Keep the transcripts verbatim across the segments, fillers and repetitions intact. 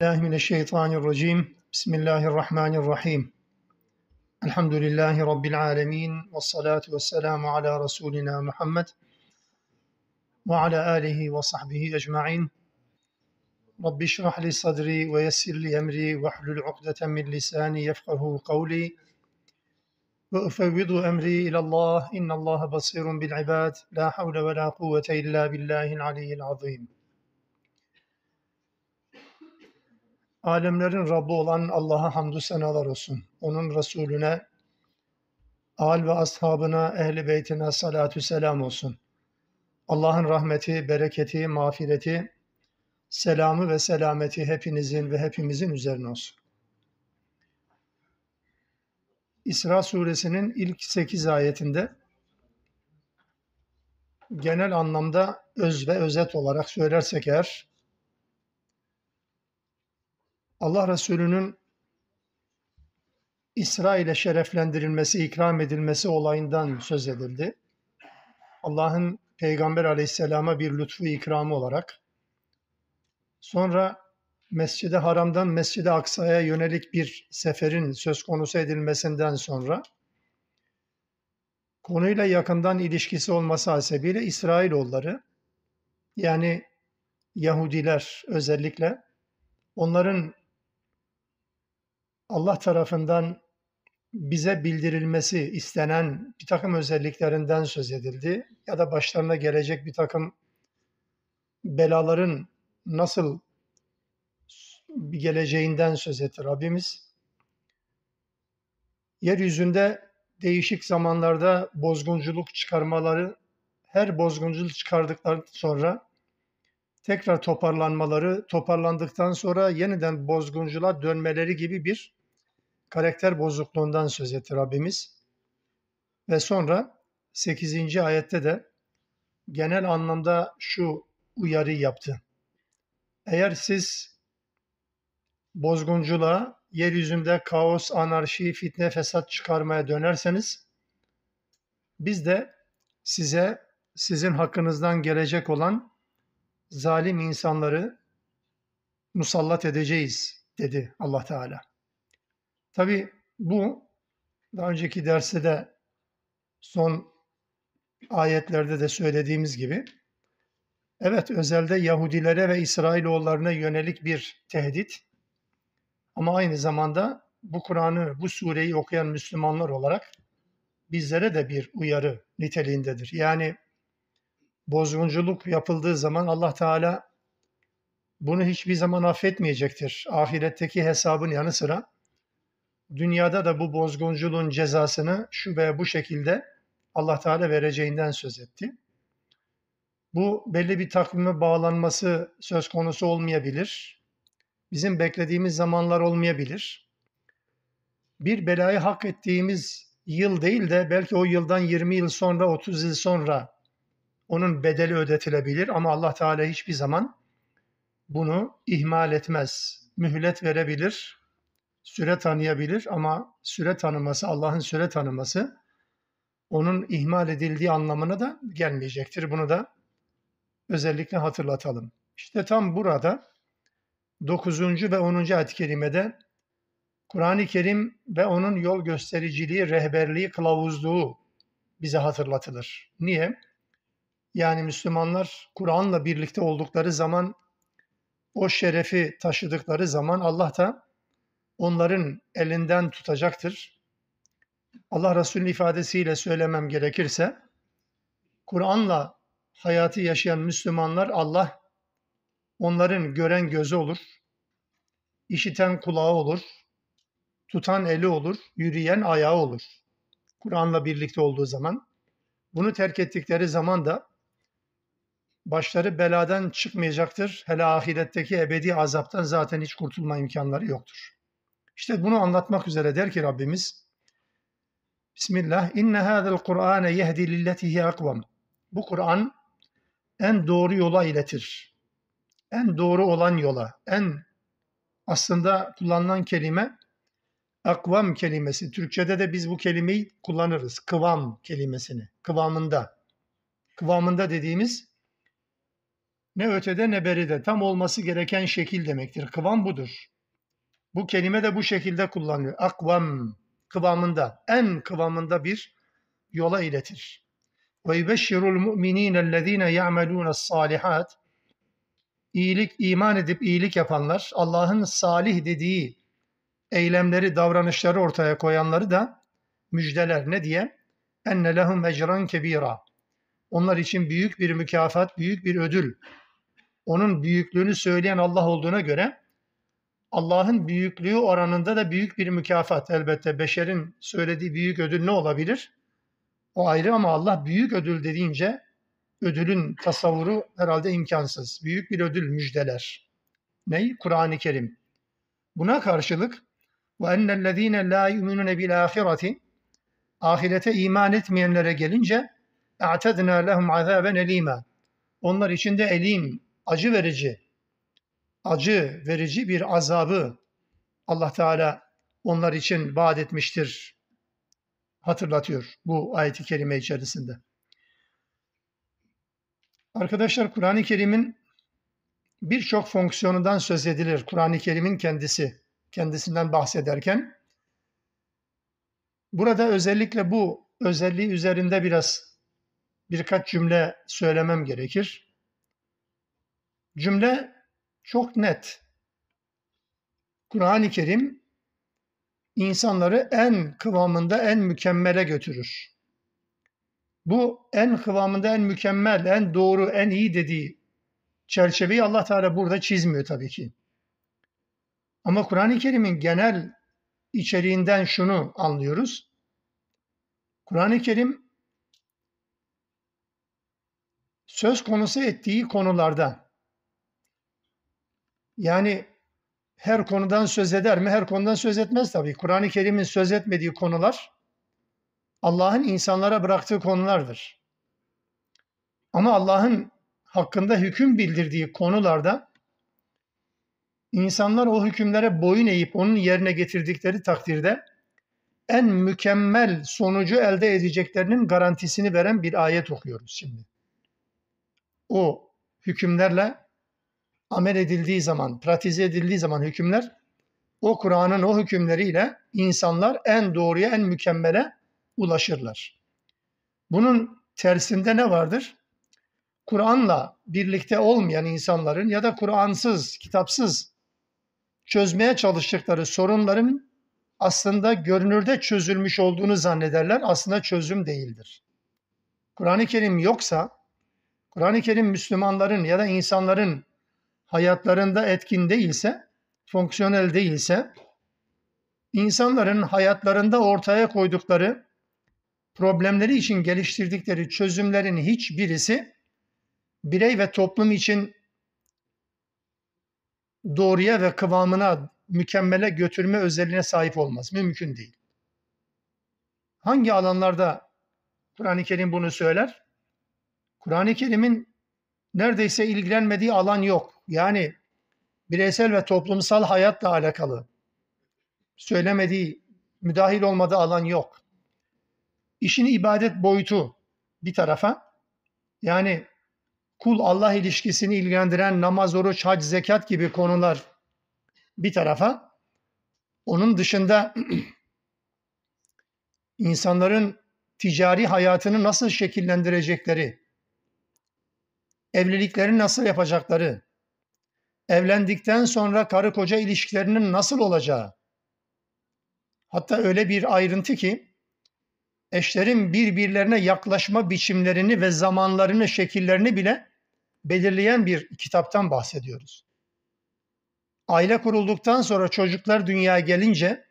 Euzubillahimineşşeytanirracim. Bismillahirrahmanirrahim. Elhamdülillahi Rabbil alemin. Vessalatu vesselamu ala Resulina Muhammed ve ala alihi ve sahbihi ecma'in. Rabbi şrahli sadri ve yessirli emri ve hlul uqdeten min lisani yefkahu kavli ve ufevvidu emri ilallah innallaha basirun bil ibad. La havle ve la kuvvete illa billahil aliyyil azim. Alemlerin Rabbi olan Allah'a hamdü senalar olsun. Onun Resulüne, âl ve ashabına, ehl-i beytine salatü selam olsun. Allah'ın rahmeti, bereketi, mağfireti, selamı ve selameti hepinizin ve hepimizin üzerine olsun. İsra Suresinin ilk sekiz ayetinde genel anlamda öz ve özet olarak söylersek eğer, Allah Resulü'nün İsra ile şereflendirilmesi, ikram edilmesi olayından söz edildi. Allah'ın Peygamber Aleyhisselam'a bir lütfu ikramı olarak. Sonra Mescid-i Haram'dan Mescid-i Aksa'ya yönelik bir seferin söz konusu edilmesinden sonra konuyla yakından ilişkisi olması hasebiyle İsrailoğulları, yani Yahudiler özellikle, onların Allah tarafından bize bildirilmesi istenen bir takım özelliklerinden söz edildi ya da başlarına gelecek bir takım belaların nasıl geleceğinden söz etti Rabbimiz. Yeryüzünde değişik zamanlarda bozgunculuk çıkarmaları, her bozgunculuk çıkardıktan sonra tekrar toparlanmaları, toparlandıktan sonra yeniden bozgunculuğa dönmeleri gibi bir karakter bozukluğundan söz etti Rabbimiz. Ve sonra sekizinci ayette de genel anlamda şu uyarı yaptı. Eğer siz bozgunculuğa, yeryüzünde kaos, anarşi, fitne, fesat çıkarmaya dönerseniz, biz de size, sizin hakkınızdan gelecek olan zalim insanları musallat edeceğiz dedi Allah Teala. Tabi bu daha önceki derste de son ayetlerde de söylediğimiz gibi, evet, özelde Yahudilere ve İsrailoğullarına yönelik bir tehdit, ama aynı zamanda bu Kur'an'ı, bu sureyi okuyan Müslümanlar olarak bizlere de bir uyarı niteliğindedir. Yani bozgunculuk yapıldığı zaman Allah Teala bunu hiçbir zaman affetmeyecektir. Ahiretteki hesabın yanı sıra dünyada da bu bozgunculuğun cezasını şu veya bu şekilde Allah Teala vereceğinden söz etti. Bu belli bir takvime bağlanması söz konusu olmayabilir. Bizim beklediğimiz zamanlar olmayabilir. Bir belayı hak ettiğimiz yıl değil de belki o yıldan yirmi yıl sonra, otuz yıl sonra onun bedeli ödetilebilir, ama Allah Teala hiçbir zaman bunu ihmal etmez. Mühlet verebilir, süre tanıyabilir, ama süre tanıması, Allah'ın süre tanıması onun ihmal edildiği anlamına da gelmeyecektir. Bunu da özellikle hatırlatalım. İşte tam burada dokuzuncu ve onuncu ayet-i kerimede Kur'an-ı Kerim ve onun yol göstericiliği, rehberliği, kılavuzluğu bize hatırlatılır. Niye? Yani Müslümanlar Kur'an'la birlikte oldukları zaman, o şerefi taşıdıkları zaman Allah da onların elinden tutacaktır. Allah Resulü'nün ifadesiyle söylemem gerekirse, Kur'an'la hayatı yaşayan Müslümanlar, Allah onların gören gözü olur, işiten kulağı olur, tutan eli olur, yürüyen ayağı olur. Kur'an'la birlikte olduğu zaman, bunu terk ettikleri zaman da başları beladan çıkmayacaktır. Hele ahiretteki ebedi azaptan zaten hiç kurtulma imkanları yoktur. İşte bunu anlatmak üzere der ki Rabbimiz, Bismillah, inne hâzel Kur'âne yehdi lilletihi akvam. Bu Kur'an en doğru yola iletir. En doğru olan yola. En aslında kullanılan kelime akvam kelimesi. Türkçede de biz bu kelimeyi kullanırız. Kıvam kelimesini. Kıvamında. Kıvamında dediğimiz Ne ötede ne beride, tam olması gereken şekil demektir. Kıvam budur. Bu kelime de bu şekilde kullanılıyor. Akvam kıvamında, en kıvamında bir yola iletir. Ve yubeşşirul mu'minînellezîne ya'melûne's-sâlihât. İyilik, iman edip iyilik yapanlar, Allah'ın salih dediği eylemleri, davranışları ortaya koyanları da müjdeler. Ne diye? Enne lehum ecran kebira. Onlar için büyük bir mükafat, büyük bir ödül. Onun büyüklüğünü söyleyen Allah olduğuna göre Allah'ın büyüklüğü oranında da büyük bir mükafat. Elbette beşerin söylediği büyük ödül ne olabilir? O ayrı, ama Allah büyük ödül dediğince ödülün tasavvuru herhalde imkansız. Büyük bir ödül, müjdeler. Ney? Kur'an-ı Kerim. Buna karşılık وَاَنَّ الَّذ۪ينَ لَا يُؤْمِنُونَ بِالْآخِرَةِ ahirete iman etmeyenlere gelince اَعْتَدْنَا لَهُمْ عَذَابًا اَل۪يمًا onlar için de elim, acı verici, acı verici bir azabı Allah Teala onlar için vaat etmiştir. Hatırlatıyor bu ayet-i kerime içerisinde. Arkadaşlar, Kur'an-ı Kerim'in birçok fonksiyonundan söz edilir. Kur'an-ı Kerim'in kendisi, kendisinden bahsederken burada özellikle bu özelliği üzerinde biraz birkaç cümle söylemem gerekir. Cümle çok net. Kur'an-ı Kerim insanları en kıvamında, en mükemmele götürür. Bu en kıvamında, en mükemmel, en doğru, en iyi dediği çerçeveyi Allah Teala burada çizmiyor tabii ki. Ama Kur'an-ı Kerim'in genel içeriğinden şunu anlıyoruz. Kur'an-ı Kerim söz konusu ettiği konularda, yani her konudan söz eder mi? Her konudan söz etmez tabii. Kur'an-ı Kerim'in söz etmediği konular Allah'ın insanlara bıraktığı konulardır. Ama Allah'ın hakkında hüküm bildirdiği konularda insanlar o hükümlere boyun eğip onun yerine getirdikleri takdirde en mükemmel sonucu elde edeceklerinin garantisini veren bir ayet okuyoruz şimdi. O hükümlerle amel edildiği zaman, pratize edildiği zaman hükümler, o Kur'an'ın o hükümleriyle insanlar en doğruya, en mükemmele ulaşırlar. Bunun tersinde ne vardır? Kur'an'la birlikte olmayan insanların ya da Kur'ansız, kitapsız çözmeye çalıştıkları sorunların aslında görünürde çözülmüş olduğunu zannederler. Aslında çözüm değildir. Kur'an-ı Kerim yoksa, Kur'an-ı Kerim Müslümanların ya da insanların hayatlarında etkin değilse, fonksiyonel değilse, insanların hayatlarında ortaya koydukları problemleri için geliştirdikleri çözümlerin hiçbirisi birey ve toplum için doğruya ve kıvamına, mükemmele götürme özelliğine sahip olmaz. Mümkün değil. Hangi alanlarda Kur'an-ı Kerim bunu söyler? Kur'an-ı Kerim'in neredeyse ilgilenmediği alan yok. Yani bireysel ve toplumsal hayatla alakalı söylemediği, müdahil olmadığı alan yok. İşin ibadet boyutu bir tarafa, yani kul-Allah ilişkisini ilgilendiren namaz, oruç, hac, zekat gibi konular bir tarafa, onun dışında insanların ticari hayatını nasıl şekillendirecekleri, evliliklerini nasıl yapacakları, evlendikten sonra karı koca ilişkilerinin nasıl olacağı, hatta öyle bir ayrıntı ki eşlerin birbirlerine yaklaşma biçimlerini ve zamanlarını, şekillerini bile belirleyen bir kitaptan bahsediyoruz. Aile kurulduktan sonra çocuklar dünyaya gelince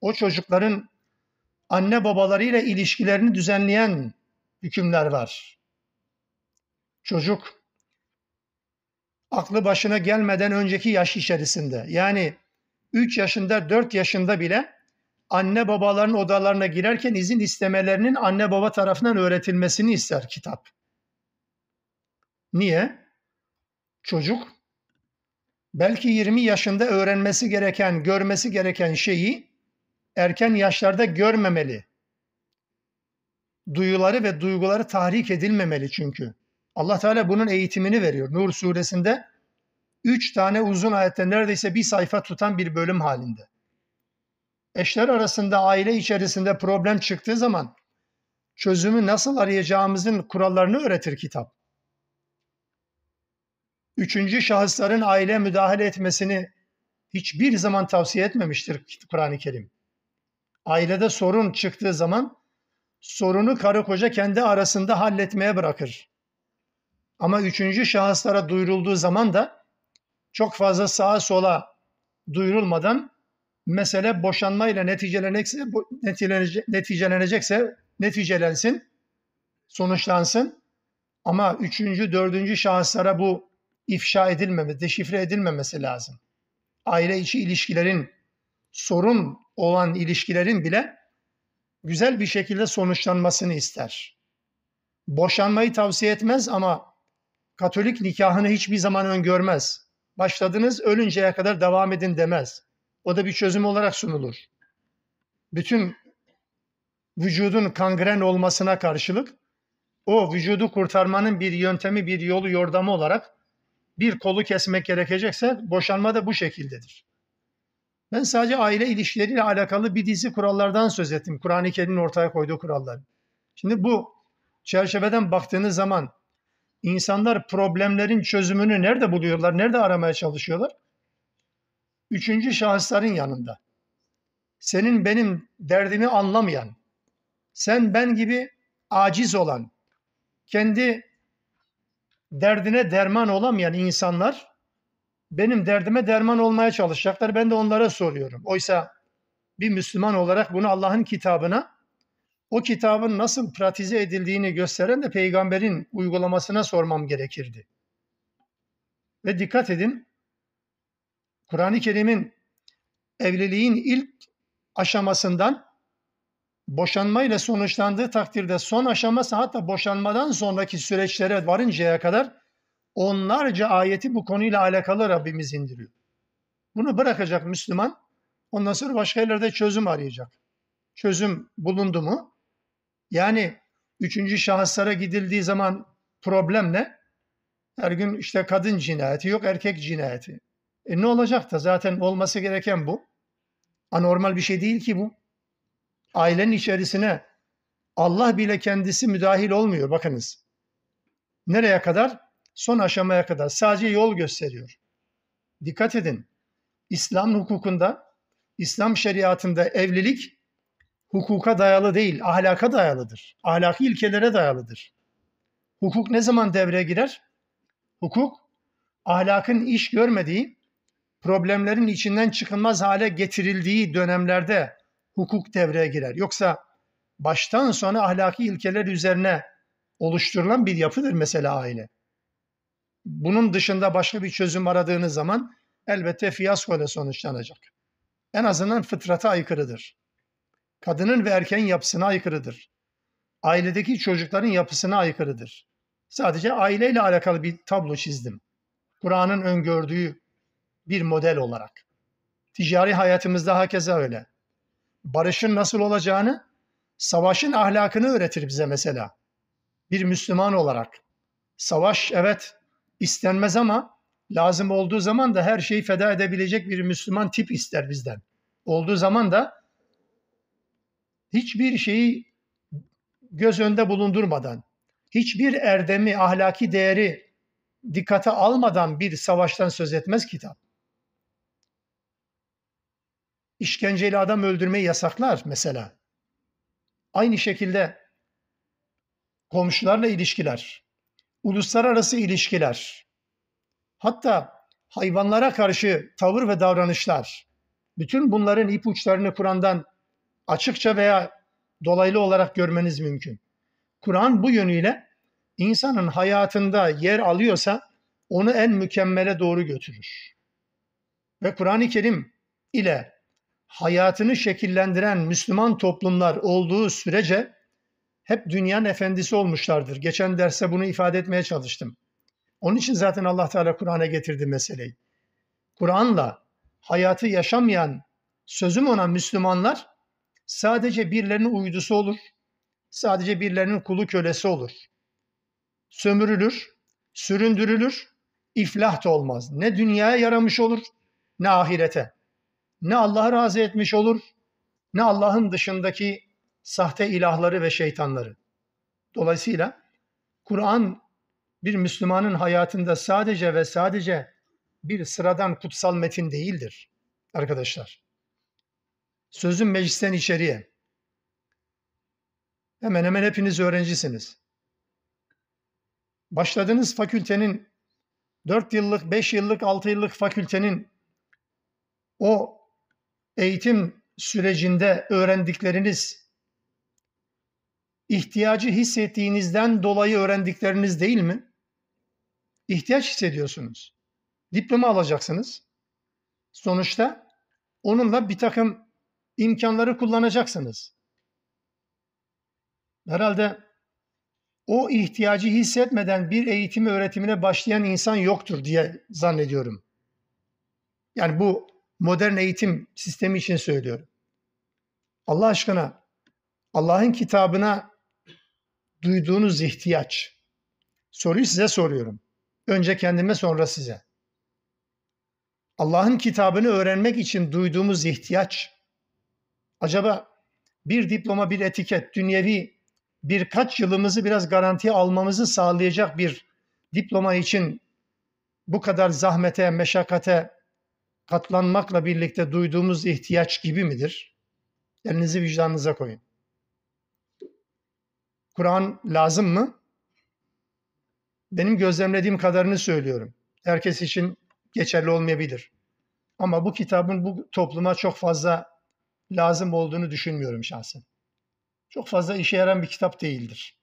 o çocukların anne babalarıyla ilişkilerini düzenleyen hükümler var. Çocuk aklı başına gelmeden önceki yaş içerisinde, yani üç yaşında, dört yaşında bile anne babaların odalarına girerken izin istemelerinin anne baba tarafından öğretilmesini ister kitap. Niye? Çocuk belki yirmi yaşında öğrenmesi gereken, görmesi gereken şeyi erken yaşlarda görmemeli. Duyuları ve duyguları tahrik edilmemeli çünkü. Allah Teala bunun eğitimini veriyor. Nur suresinde üç tane uzun ayette neredeyse bir sayfa tutan bir bölüm halinde. Eşler arasında, aile içerisinde problem çıktığı zaman çözümü nasıl arayacağımızın kurallarını öğretir kitap. Üçüncü şahısların aile müdahale etmesini hiçbir zaman tavsiye etmemiştir Kur'an-ı Kerim. Ailede sorun çıktığı zaman sorunu karı koca kendi arasında halletmeye bırakır. Ama üçüncü şahıslara duyurulduğu zaman da çok fazla sağa sola duyurulmadan mesele boşanmayla neticelenecekse, neticelenecekse neticelensin, sonuçlansın. Ama üçüncü, dördüncü şahıslara bu ifşa edilmemesi, deşifre edilmemesi lazım. Aile içi ilişkilerin, sorun olan ilişkilerin bile güzel bir şekilde sonuçlanmasını ister. Boşanmayı tavsiye etmez ama Katolik nikahını hiçbir zaman öngörmez. Başladınız, ölünceye kadar devam edin demez. O da bir çözüm olarak sunulur. Bütün vücudun kangren olmasına karşılık o vücudu kurtarmanın bir yöntemi, bir yolu, yordamı olarak bir kolu kesmek gerekecekse boşanma da bu şekildedir. Ben sadece aile ilişkileriyle alakalı bir dizi kurallardan söz ettim. Kur'an-ı Kerim'in ortaya koyduğu kurallar. Şimdi bu çerçeveden baktığınız zaman İnsanlar problemlerin çözümünü nerede buluyorlar, nerede aramaya çalışıyorlar? Üçüncü şahısların yanında. Senin benim derdimi anlamayan, sen ben gibi aciz olan, kendi derdine derman olamayan insanlar benim derdime derman olmaya çalışacaklar. Ben de onlara soruyorum. Oysa bir Müslüman olarak bunu Allah'ın kitabına, o kitabın nasıl pratize edildiğini gösteren de peygamberin uygulamasına sormam gerekirdi. Ve dikkat edin, Kur'an-ı Kerim'in evliliğin ilk aşamasından boşanmayla sonuçlandığı takdirde son aşaması, hatta boşanmadan sonraki süreçlere varıncaya kadar onlarca ayeti bu konuyla alakalı Rabbimiz indiriyor. Bunu bırakacak Müslüman, ondan sonra başka yerlerde çözüm arayacak. Çözüm bulundu mu? Yani üçüncü şahıslara gidildiği zaman problem ne? Her gün işte kadın cinayeti, yok erkek cinayeti. E ne olacak da zaten olması gereken bu. Anormal bir şey değil ki bu. Ailenin içerisine Allah bile kendisi müdahil olmuyor, bakınız. Nereye kadar? Son aşamaya kadar. Sadece yol gösteriyor. Dikkat edin. İslam hukukunda, İslam şeriatında evlilik hukuka dayalı değil, ahlaka dayalıdır. Ahlaki ilkelere dayalıdır. Hukuk ne zaman devreye girer? Hukuk, ahlakın iş görmediği, problemlerin içinden çıkılmaz hale getirildiği dönemlerde hukuk devreye girer. Yoksa baştan sona ahlaki ilkeler üzerine oluşturulan bir yapıdır mesela aile. Bunun dışında başka bir çözüm aradığınız zaman elbette fiyasko ile sonuçlanacak. En azından fıtrata aykırıdır. Kadının ve erkeğin yapısına aykırıdır. Ailedeki çocukların yapısına aykırıdır. Sadece aileyle alakalı bir tablo çizdim. Kur'an'ın öngördüğü bir model olarak. Ticari hayatımızda hakeza öyle. Barışın nasıl olacağını, savaşın ahlakını öğretir bize mesela. Bir Müslüman olarak. Savaş evet istenmez ama lazım olduğu zaman da her şeyi feda edebilecek bir Müslüman tip ister bizden. Olduğu zaman da hiçbir şeyi göz önünde bulundurmadan, hiçbir erdemi, ahlaki değeri dikkate almadan bir savaştan söz etmez kitap. İşkenceyle adam öldürmeyi yasaklar mesela. Aynı şekilde komşularla ilişkiler, uluslararası ilişkiler, hatta hayvanlara karşı tavır ve davranışlar, bütün bunların ipuçlarını Kur'an'dan açıkça veya dolaylı olarak görmeniz mümkün. Kur'an bu yönüyle insanın hayatında yer alıyorsa onu en mükemmele doğru götürür. Ve Kur'an-ı Kerim ile hayatını şekillendiren Müslüman toplumlar olduğu sürece hep dünyanın efendisi olmuşlardır. Geçen derste bunu ifade etmeye çalıştım. Onun için zaten Allah Teala Kur'an'a getirdi meseleyi. Kur'an'la hayatı yaşamayan, sözüm ona Müslümanlar, sadece birilerinin uydusu olur, sadece birilerinin kulu kölesi olur. sömürülür, süründürülür, iflah da olmaz. Ne dünyaya yaramış olur, ne ahirete. Ne Allah'ı razı etmiş olur, ne Allah'ın dışındaki sahte ilahları ve şeytanları. Dolayısıyla Kur'an bir Müslümanın hayatında sadece ve sadece bir sıradan kutsal metin değildir arkadaşlar. Sözün meclisten içeriye. Hemen hemen hepiniz öğrencisiniz. Başladığınız fakültenin dört yıllık, beş yıllık, altı yıllık fakültenin o eğitim sürecinde öğrendikleriniz ihtiyacı hissettiğinizden dolayı öğrendikleriniz değil mi? İhtiyaç hissediyorsunuz. Diploma alacaksınız. Sonuçta onunla bir takım imkanları kullanacaksınız. Herhalde o ihtiyacı hissetmeden bir eğitimi öğretimine başlayan insan yoktur diye zannediyorum. Yani bu modern eğitim sistemi için söylüyorum. Allah aşkına Allah'ın kitabına duyduğunuz ihtiyaç. Soruyu size soruyorum. Önce kendime sonra size. Allah'ın kitabını öğrenmek için duyduğumuz ihtiyaç. Acaba bir diploma, bir etiket, dünyevi birkaç yılımızı biraz garantiye almamızı sağlayacak bir diploma için bu kadar zahmete, meşakkate katlanmakla birlikte duyduğumuz ihtiyaç gibi midir? Elinizi vicdanınıza koyun. Kur'an lazım mı? Benim gözlemlediğim kadarını söylüyorum. Herkes için geçerli olmayabilir. Ama bu kitabın bu topluma çok fazla lazım olduğunu düşünmüyorum şahsen. Çok fazla işe yarayan bir kitap değildir.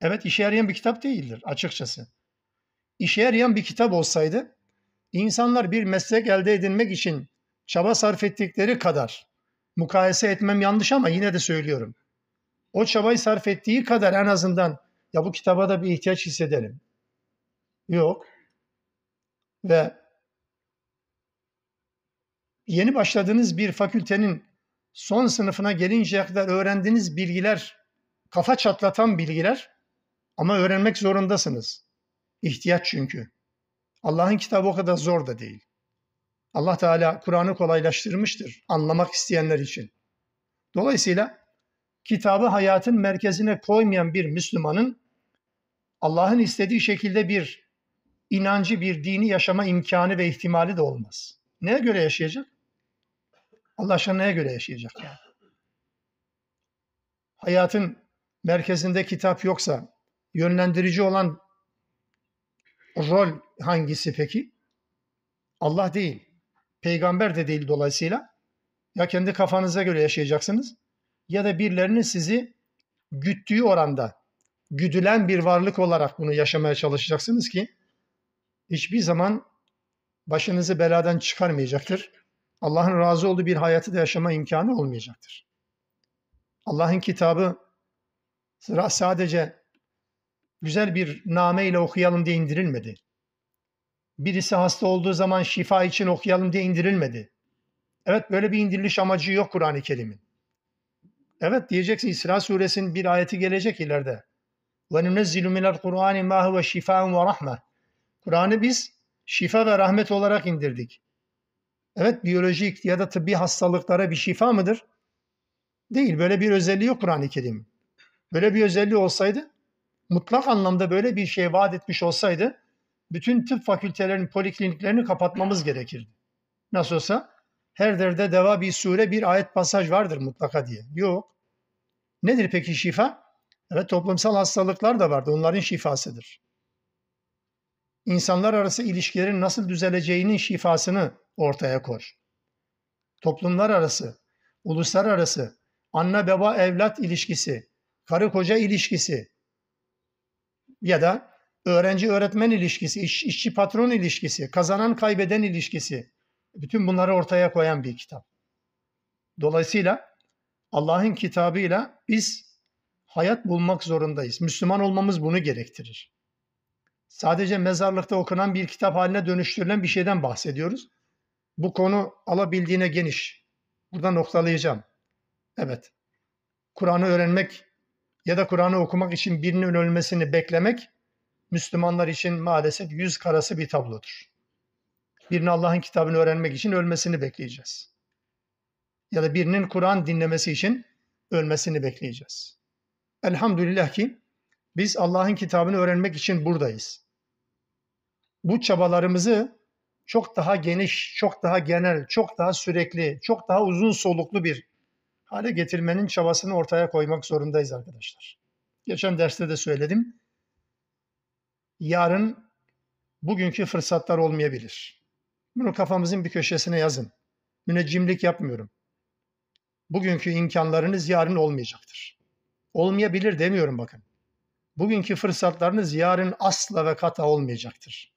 Evet, işe yarayan bir kitap değildir açıkçası. İşe yarayan bir kitap olsaydı insanlar bir meslek elde edinmek için çaba sarf ettikleri kadar, mukayese etmem yanlış ama yine de söylüyorum, o çabayı sarf ettiği kadar en azından ya bu kitaba da bir ihtiyaç hissedelim. Yok. Ve yeni başladığınız bir fakültenin son sınıfına gelinceye kadar öğrendiğiniz bilgiler, kafa çatlatan bilgiler ama öğrenmek zorundasınız. İhtiyaç çünkü. Allah'ın kitabı o kadar zor da değil. Allah Teala Kur'an'ı kolaylaştırmıştır anlamak isteyenler için. Dolayısıyla kitabı hayatın merkezine koymayan bir Müslümanın Allah'ın istediği şekilde bir inancı, bir dini yaşama imkanı ve ihtimali de olmaz. Neye göre yaşayacak? Allah aşkına neye göre yaşayacak yani? Hayatın merkezinde kitap yoksa yönlendirici olan rol hangisi peki? Allah değil, peygamber de değil dolayısıyla. Ya kendi kafanıza göre yaşayacaksınız ya da birilerinin sizi güttüğü oranda güdülen bir varlık olarak bunu yaşamaya çalışacaksınız ki hiçbir zaman başınızı beladan çıkarmayacaktır. Allah'ın razı olduğu bir hayatı da yaşama imkanı olmayacaktır. Allah'ın kitabı sıra sadece güzel bir nameyle okuyalım diye indirilmedi. Birisi hasta olduğu zaman şifa için okuyalım diye indirilmedi. Evet, böyle bir indiriliş amacı yok Kur'an-ı Kerim'in. Evet, diyeceksin İsra Suresi'nin bir ayeti gelecek ileride. وَنُنَزِّلُ مِنَ الْقُرْآنِ مَا هُوَ شِفَاءٌ وَرَحْمَةٌ. Kur'an'ı biz şifa ve rahmet olarak indirdik. Evet, biyolojik ya da tıbbi hastalıklara bir şifa mıdır? Değil. Böyle bir özelliği yok Kur'an-ı Kerim. Böyle bir özelliği olsaydı, mutlak anlamda böyle bir şey vaat etmiş olsaydı, bütün tıp fakültelerinin polikliniklerini kapatmamız gerekirdi. Nasıl olsa her derde deva bir sure, bir ayet, pasaj vardır mutlaka diye. Yok. Nedir peki şifa? Evet, toplumsal hastalıklar da vardı. Onların şifasıdır. İnsanlar arası ilişkilerin nasıl düzeleceğinin şifasını ortaya koş. Toplumlar arası, uluslararası, anne baba evlat ilişkisi, karı koca ilişkisi ya da öğrenci öğretmen ilişkisi, iş, işçi patron ilişkisi, kazanan kaybeden ilişkisi, bütün bunları ortaya koyan bir kitap. Dolayısıyla Allah'ın kitabıyla biz hayat bulmak zorundayız. Müslüman olmamız bunu gerektirir. Sadece mezarlıkta okunan bir kitap haline dönüştürülen bir şeyden bahsediyoruz. Bu konu alabildiğine geniş. Burada noktalayacağım. Evet, Kur'an'ı öğrenmek ya da Kur'an'ı okumak için birinin ölmesini beklemek Müslümanlar için maalesef yüz karası bir tablodur. Birinin Allah'ın kitabını öğrenmek için ölmesini bekleyeceğiz. Ya da birinin Kur'an dinlemesi için ölmesini bekleyeceğiz. Elhamdülillah ki biz Allah'ın kitabını öğrenmek için buradayız. Bu çabalarımızı çok daha geniş, çok daha genel, çok daha sürekli, çok daha uzun soluklu bir hale getirmenin çabasını ortaya koymak zorundayız arkadaşlar. Geçen derste de söyledim. Yarın bugünkü fırsatlar olmayabilir. Bunu kafamızın bir köşesine yazın. Müneccimlik yapmıyorum. Bugünkü imkanlarınız yarın olmayacaktır. Olmayabilir demiyorum bakın. Bugünkü fırsatlarınız yarın asla ve kata olmayacaktır.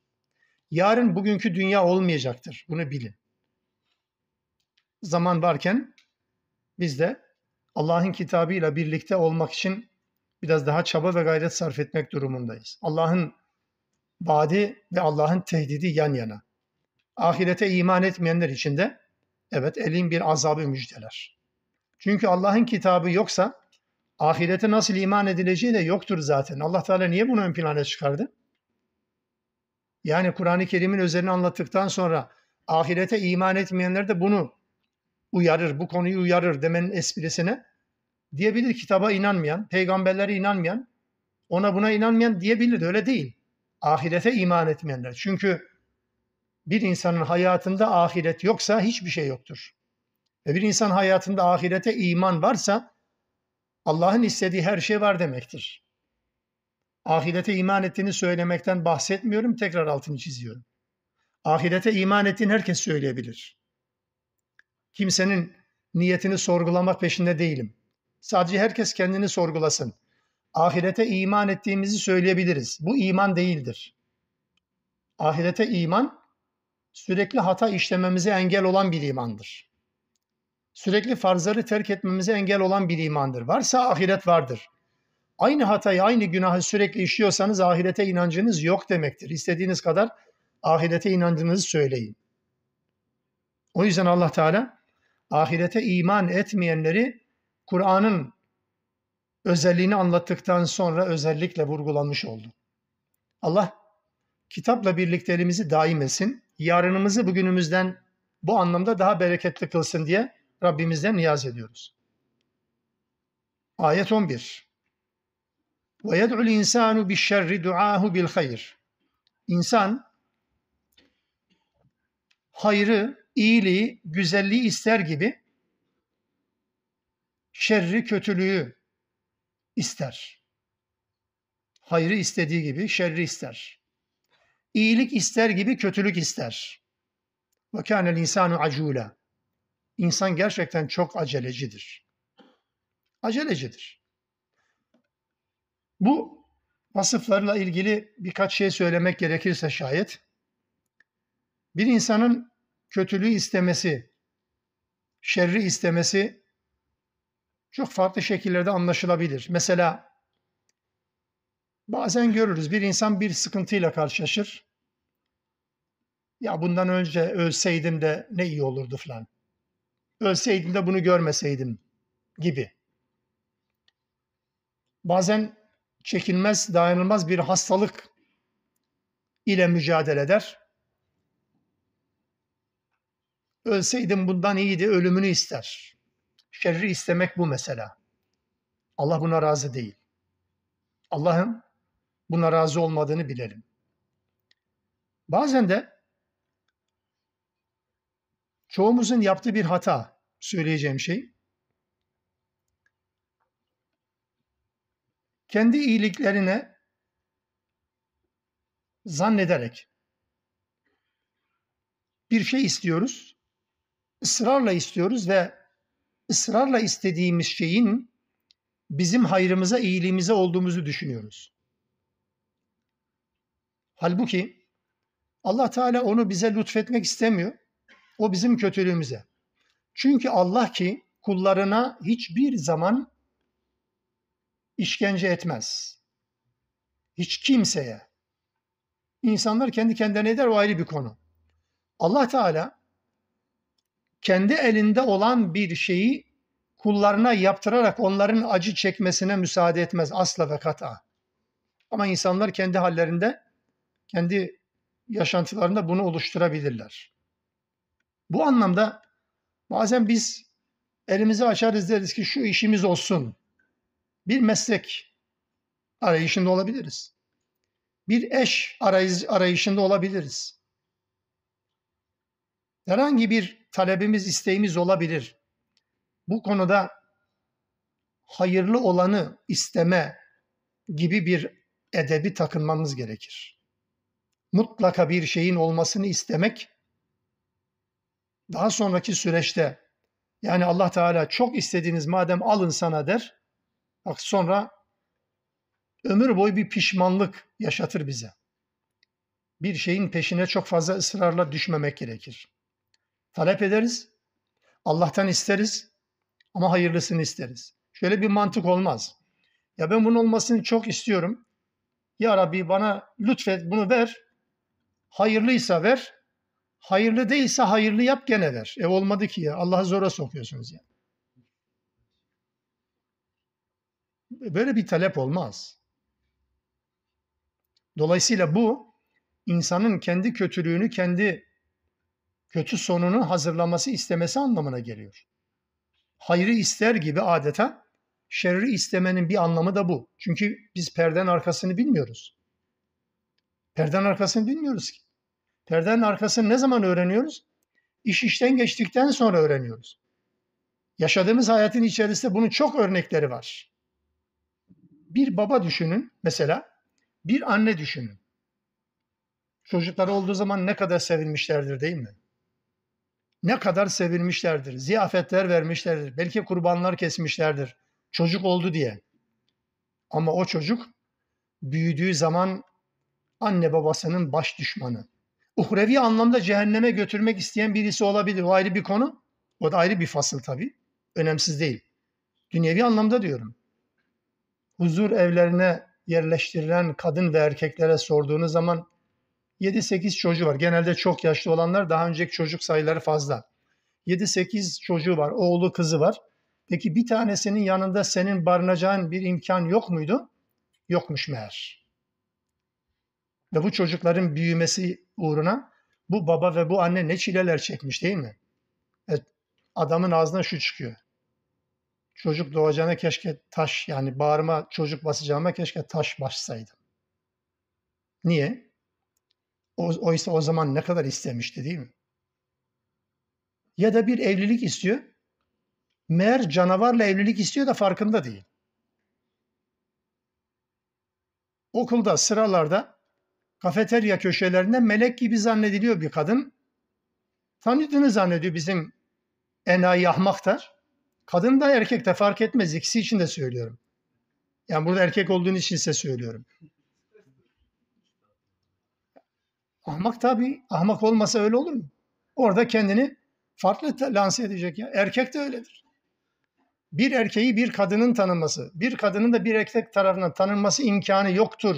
Yarın bugünkü dünya olmayacaktır. Bunu bilin. Zaman varken biz de Allah'ın kitabıyla birlikte olmak için biraz daha çaba ve gayret sarf etmek durumundayız. Allah'ın vaadi ve Allah'ın tehdidi yan yana. Ahirete iman etmeyenler için de evet elin bir azabı müjdeler. Çünkü Allah'ın kitabı yoksa ahirete nasıl iman edileceği de yoktur zaten. Allah Teala niye bunu ön plana çıkardı? Yani Kur'an-ı Kerim'in özelini anlattıktan sonra ahirete iman etmeyenler de bunu uyarır, bu konuyu uyarır demenin esprisine diyebilir kitaba inanmayan, peygamberlere inanmayan, ona buna inanmayan diyebilir. Öyle değil. Ahirete iman etmeyenler. Çünkü bir insanın hayatında ahiret yoksa hiçbir şey yoktur. Ve bir insan hayatında ahirete iman varsa Allah'ın istediği her şey var demektir. Ahirete iman ettiğini söylemekten bahsetmiyorum, tekrar altını çiziyorum. Ahirete iman ettiğini herkes söyleyebilir. Kimsenin niyetini sorgulamak peşinde değilim. Sadece herkes kendini sorgulasın. Ahirete iman ettiğimizi söyleyebiliriz. Bu iman değildir. Ahirete iman sürekli hata işlememize engel olan bir imandır. Sürekli farzları terk etmemize engel olan bir imandır. Varsa ahiret vardır. Aynı hatayı, aynı günahı sürekli işliyorsanız ahirete inancınız yok demektir. İstediğiniz kadar ahirete inancınızı söyleyin. O yüzden Allah Teala ahirete iman etmeyenleri Kur'an'ın özelliğini anlattıktan sonra özellikle vurgulanmış oldu. Allah kitapla birlikteliğimizi daim etsin, yarınımızı bugünümüzden bu anlamda daha bereketli kılsın diye Rabbimizden niyaz ediyoruz. Ayet on bir. وَيَدْعُ الْاِنْسَانُ بِالشَّرِّ دُعَاهُ بِالْخَيْرِ. İnsan hayrı, iyiliği, güzelliği ister gibi şerri, kötülüğü ister. Hayrı istediği gibi şerri ister. İyilik ister gibi kötülük ister. وَكَانَ الْاِنْسَانُ عَجُولًا. İnsan gerçekten çok acelecidir. Acelecidir. Bu vasıflarla ilgili birkaç şey söylemek gerekirse şayet, bir insanın kötülüğü istemesi, şerri istemesi çok farklı şekillerde anlaşılabilir. Mesela bazen görürüz bir insan bir sıkıntıyla karşılaşır. Ya bundan önce ölseydim de ne iyi olurdu falan. Ölseydim de bunu görmeseydim gibi. Bazen çekilmez, dayanılmaz bir hastalık ile mücadele eder. Ölseydim bundan iyiydi, ölümünü ister. Şerri istemek bu mesela. Allah buna razı değil. Allah'ın buna razı olmadığını bilelim. Bazen de çoğumuzun yaptığı bir hata, söyleyeceğim şey, kendi iyiliklerine zannederek bir şey istiyoruz, ısrarla istiyoruz ve ısrarla istediğimiz şeyin bizim hayrımıza, iyiliğimize olduğumuzu düşünüyoruz. Halbuki Allah Teala onu bize lütfetmek istemiyor. O bizim kötülüğümüze. Çünkü Allah ki kullarına hiçbir zaman işkence etmez. Hiç kimseye. İnsanlar kendi kendine eder, o ayrı bir konu. Allah Teala kendi elinde olan bir şeyi kullarına yaptırarak onların acı çekmesine müsaade etmez asla ve kat'a. Ama insanlar kendi hallerinde, kendi yaşantılarında bunu oluşturabilirler. Bu anlamda bazen biz elimizi açarız, deriz ki şu işimiz olsun. Bir meslek arayışında olabiliriz. Bir eş arayışında olabiliriz. Herhangi bir talebimiz, isteğimiz olabilir. Bu konuda hayırlı olanı isteme gibi bir edebi takınmamız gerekir. Mutlaka bir şeyin olmasını istemek, daha sonraki süreçte, yani Allah Teala çok istediğiniz madem alın sana der, bak sonra ömür boyu bir pişmanlık yaşatır bize. Bir şeyin peşine çok fazla ısrarla düşmemek gerekir. Talep ederiz, Allah'tan isteriz ama hayırlısını isteriz. Şöyle bir mantık olmaz. Ya ben bunun olmasını çok istiyorum. Ya Rabbi bana lütfet bunu ver. Hayırlıysa ver. Hayırlı değilse hayırlı yap gene ver. Ev olmadı ki ya. Allah'ı zora sokuyorsunuz yani. Böyle bir talep olmaz. Dolayısıyla bu insanın kendi kötülüğünü, kendi kötü sonunu hazırlaması, istemesi anlamına geliyor. Hayrı ister gibi adeta şerri istemenin bir anlamı da bu. Çünkü biz perdenin arkasını bilmiyoruz. Perdenin arkasını bilmiyoruz ki. Perdenin arkasını ne zaman öğreniyoruz? İş işten geçtikten sonra öğreniyoruz. Yaşadığımız hayatın içerisinde bunun çok örnekleri var. Bir baba düşünün mesela, bir anne düşünün. Çocukları olduğu zaman ne kadar sevinmişlerdir değil mi? Ne kadar sevinmişlerdir, ziyafetler vermişlerdir, belki kurbanlar kesmişlerdir çocuk oldu diye. Ama o çocuk büyüdüğü zaman anne babasının baş düşmanı. Uhrevi anlamda cehenneme götürmek isteyen birisi olabilir, o ayrı bir konu, o da ayrı bir fasıl tabii, önemsiz değil. Dünyevi anlamda diyorum, huzur evlerine yerleştirilen kadın ve erkeklere sorduğunuz zaman yedi sekiz çocuğu var. Genelde çok yaşlı olanlar, daha önceki çocuk sayıları fazla. yedi sekiz çocuğu var, oğlu kızı var. Peki bir tanesinin yanında senin barınacağın bir imkan yok muydu? Yokmuş meğer. Ve bu çocukların büyümesi uğruna bu baba ve bu anne ne çileler çekmiş değil mi? Evet, adamın ağzına şu çıkıyor. Çocuk doğacağına keşke taş, yani bağrıma çocuk basacağıma keşke taş bassaydım. Niye? Oysa o zaman ne kadar istemişti değil mi? Ya da bir evlilik istiyor. Meğer canavarla evlilik istiyor da farkında değil. Okulda, sıralarda, kafeterya köşelerinde melek gibi zannediliyor bir kadın. Tanıdığını zannediyor bizim enayi ahmaklar. Kadın da erkek de fark etmez. İkisi için de söylüyorum. Yani burada erkek olduğun için size söylüyorum. Ahmak tabii. Ahmak olmasa öyle olur mu? Orada kendini farklı lanse edecek ya. Erkek de öyledir. Bir erkeği bir kadının tanınması, bir kadının da bir erkek tarafından tanınması imkanı yoktur.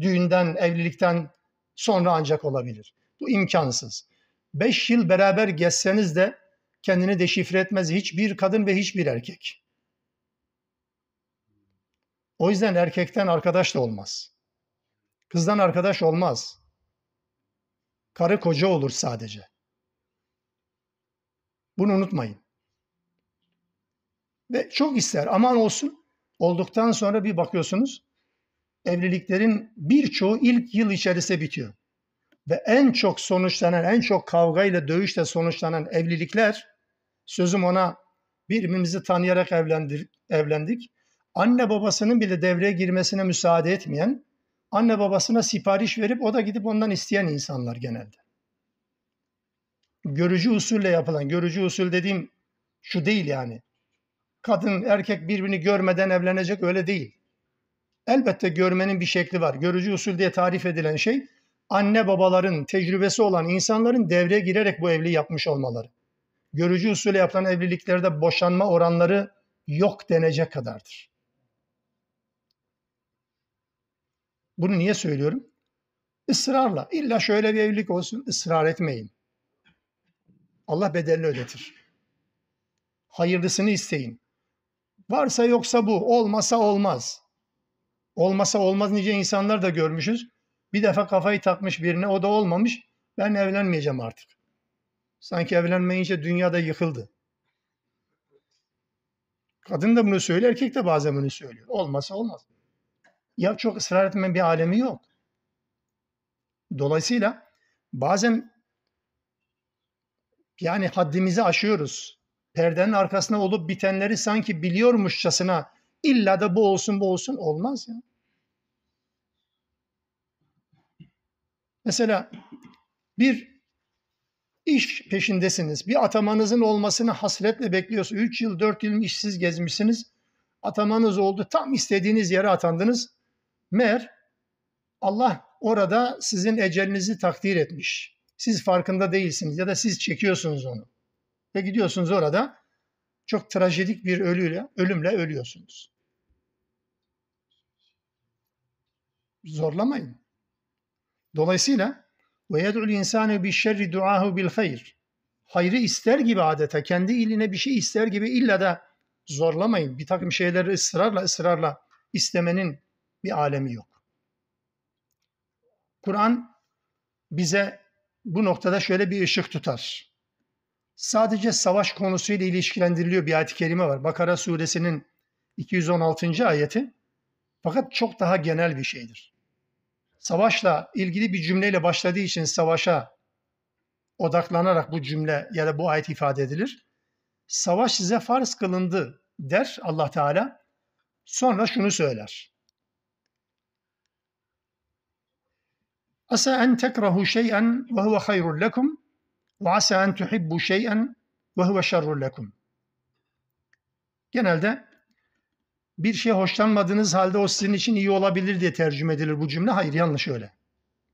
Düğünden, evlilikten sonra ancak olabilir. Bu imkansız. Beş yıl beraber gezseniz de kendini deşifre etmez hiçbir kadın ve hiçbir erkek. O yüzden erkekten arkadaş da olmaz. Kızdan arkadaş olmaz. Karı koca olur sadece. Bunu unutmayın. Ve çok ister, aman olsun, olduktan sonra bir bakıyorsunuz, evliliklerin birçoğu ilk yıl içerisinde bitiyor. Ve en çok sonuçlanan, en çok kavgayla, dövüşle sonuçlanan evlilikler, sözüm ona birbirimizi tanıyarak evlendik, anne babasının bile devreye girmesine müsaade etmeyen, anne babasına sipariş verip o da gidip ondan isteyen insanlar genelde. Görücü usulle yapılan, görücü usul dediğim şu değil yani. Kadın, erkek birbirini görmeden evlenecek öyle değil. Elbette görmenin bir şekli var. Görücü usul diye tarif edilen şey anne babaların, tecrübesi olan insanların devreye girerek bu evliliği yapmış olmaları. Görücü usulle yapılan evliliklerde boşanma oranları yok denecek kadardır. Bunu niye söylüyorum? Israrla. İlla şöyle bir evlilik olsun. Israr etmeyin. Allah bedelini ödetir. Hayırlısını isteyin. Varsa yoksa bu. Olmasa olmaz. olmasa olmaz nice insanlar da görmüşüz. Bir defa kafayı takmış birine, o da olmamış. Ben evlenmeyeceğim artık. Sanki evlenmeyince dünya da yıkıldı. Kadın da bunu söylüyor, erkek de bazen bunu söylüyor. Olmasa olmaz. Ya çok ısrar etmenin bir alemi yok. Dolayısıyla bazen yani haddimizi aşıyoruz. Perdenin arkasında olup bitenleri sanki biliyormuşçasına illa da bu olsun bu olsun olmaz ya. Mesela bir iş peşindesiniz. Bir atamanızın olmasını hasretle bekliyorsunuz. Üç yıl, dört yıl işsiz gezmişsiniz. Atamanız oldu. Tam istediğiniz yere atandınız. Meğer Allah orada sizin ecelinizi takdir etmiş. Siz farkında değilsiniz ya da siz çekiyorsunuz onu. Ve gidiyorsunuz orada çok trajedik bir ölüyle, ölümle ölüyorsunuz. Zorlamayın. Dolayısıyla وَيَدْعُ الْاِنْسَانُ بِالشَّرِّ دُعَاهُ بِالْخَيْرِ hayrı ister gibi adeta, kendi iline bir şey ister gibi illa da zorlamayın. Bir takım şeyleri ısrarla ısrarla istemenin bir alemi yok. Kur'an bize bu noktada şöyle bir ışık tutar. Sadece savaş konusuyla ilişkilendiriliyor bir ayet-i kerime var. Bakara suresinin iki yüz on altıncı ayeti. Fakat çok daha genel bir şeydir. Savaşla ilgili bir cümleyle başladığı için savaşa odaklanarak bu cümle ya da bu ayet ifade edilir. Savaş size farz kılındı der Allah Teala. Sonra şunu söyler. Asa en tekrahu şey'en ve huve hayrun lekum ve asa en tuhibbu şey'en ve huve şerrun lekum. Genelde bir şey hoşlanmadığınız halde o sizin için iyi olabilir diye tercüme edilir bu cümle. Hayır, yanlış öyle.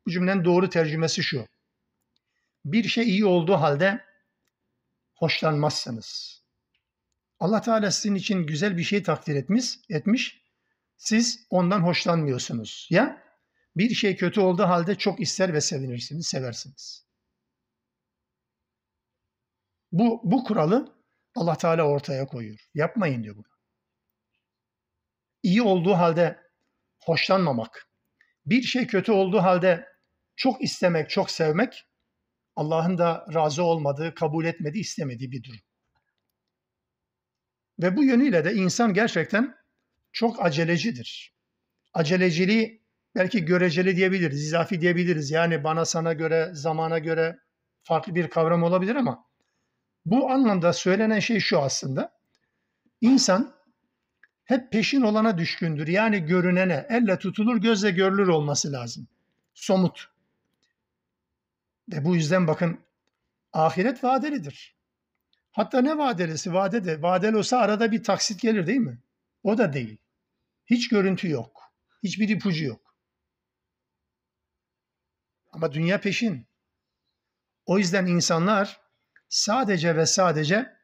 Bu cümlenin doğru tercümesi şu. Bir şey iyi olduğu halde hoşlanmazsınız. Allah Teala sizin için güzel bir şey takdir etmiş, etmiş. Siz ondan hoşlanmıyorsunuz. Ya bir şey kötü olduğu halde çok ister ve sevinirsiniz, seversiniz. Bu, bu kuralı Allah Teala ortaya koyuyor. Yapmayın diyor bunu. İyi olduğu halde hoşlanmamak, bir şey kötü olduğu halde çok istemek, çok sevmek Allah'ın da razı olmadığı, kabul etmediği, istemediği bir durum. Ve bu yönüyle de insan gerçekten çok acelecidir. Aceleciliği belki göreceli diyebiliriz, izafi diyebiliriz. Yani bana sana göre, zamana göre farklı bir kavram olabilir ama bu anlamda söylenen şey şu aslında. İnsan hep peşin olana düşkündür. Yani görünene, elle tutulur, gözle görülür olması lazım. Somut. Ve bu yüzden bakın, ahiret vadelidir. Hatta ne vadelisi? Vadede. Vadeli olsa arada bir taksit gelir değil mi? O da değil. Hiç görüntü yok. Hiçbir ipucu yok. Ama dünya peşin. O yüzden insanlar sadece ve sadece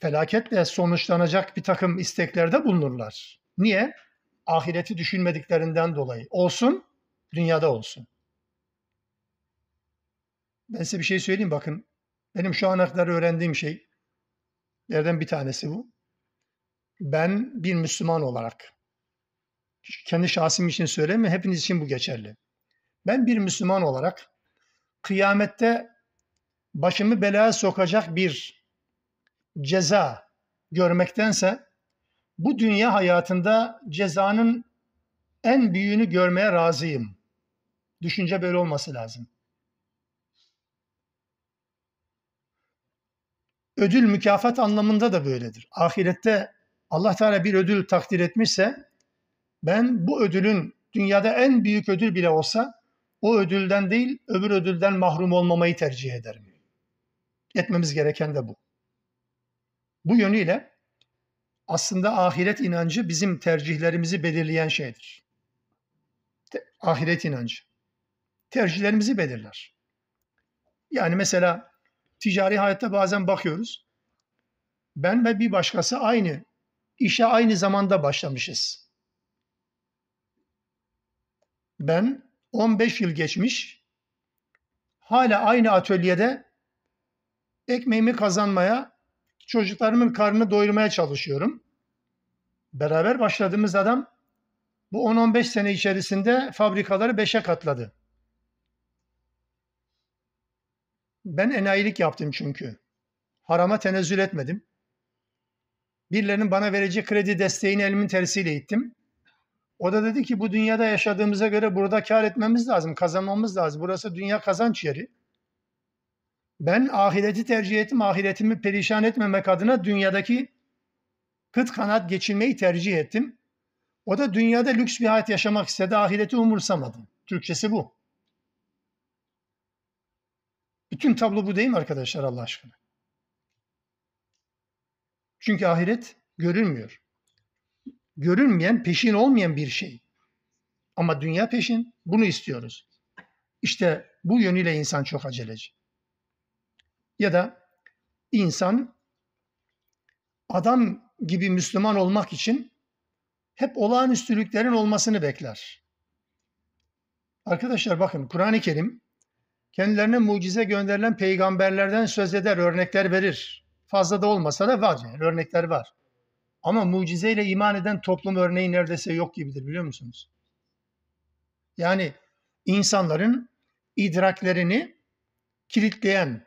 felaketle sonuçlanacak bir takım isteklerde bulunurlar. Niye? Ahireti düşünmediklerinden dolayı. Olsun, dünyada olsun. Ben size bir şey söyleyeyim bakın. Benim şu ana kadar öğrendiğim şeylerden bir tanesi bu. Ben bir Müslüman olarak, kendi şahsım için söylemiyorum, hepiniz için bu geçerli. Ben bir Müslüman olarak kıyamette başımı belaya sokacak bir ceza görmektense bu dünya hayatında cezanın en büyüğünü görmeye razıyım. Düşünce böyle olması lazım. Ödül, mükafat anlamında da böyledir. Ahirette Allah Teala bir ödül takdir etmişse ben bu ödülün dünyada en büyük ödül bile olsa o ödülden değil öbür ödülden mahrum olmamayı tercih ederim. Etmemiz gereken de bu. Bu yönüyle aslında ahiret inancı bizim tercihlerimizi belirleyen şeydir. Ahiret inancı. Tercihlerimizi belirler. Yani mesela ticari hayatta bazen bakıyoruz. Ben ve bir başkası aynı işe aynı zamanda başlamışız. Ben on beş yıl geçmiş, hala aynı atölyede ekmeğimi kazanmaya, çocuklarımın karnını doyurmaya çalışıyorum. Beraber başladığımız adam Bu on on beş sene içerisinde fabrikaları beşe katladı. Ben enayilik yaptım çünkü. Harama tenezzül etmedim. Birilerinin bana vereceği kredi desteğini elimin tersiyle ittim. O da dedi ki bu dünyada yaşadığımıza göre burada kar etmemiz lazım, kazanmamız lazım. Burası dünya kazanç yeri. Ben ahireti tercih ettim. Ahiretimi perişan etmemek adına dünyadaki kıt kanaat geçinmeyi tercih ettim. O da dünyada lüks bir hayat yaşamak istedi. Ahireti umursamadı. Türkçesi bu. Bütün tablo bu değil mi arkadaşlar Allah aşkına? Çünkü ahiret görünmüyor. Görünmeyen, peşin olmayan bir şey. Ama dünya peşin. Bunu istiyoruz. İşte bu yönüyle insan çok aceleci. Ya da insan adam gibi Müslüman olmak için hep olağanüstülüklerin olmasını bekler. Arkadaşlar bakın Kur'an-ı Kerim kendilerine mucize gönderilen peygamberlerden söz eder, örnekler verir. Fazla da olmasa da var yani, örnekler var. Ama mucizeyle iman eden toplum örneği neredeyse yok gibidir biliyor musunuz? Yani insanların idraklerini kilitleyen,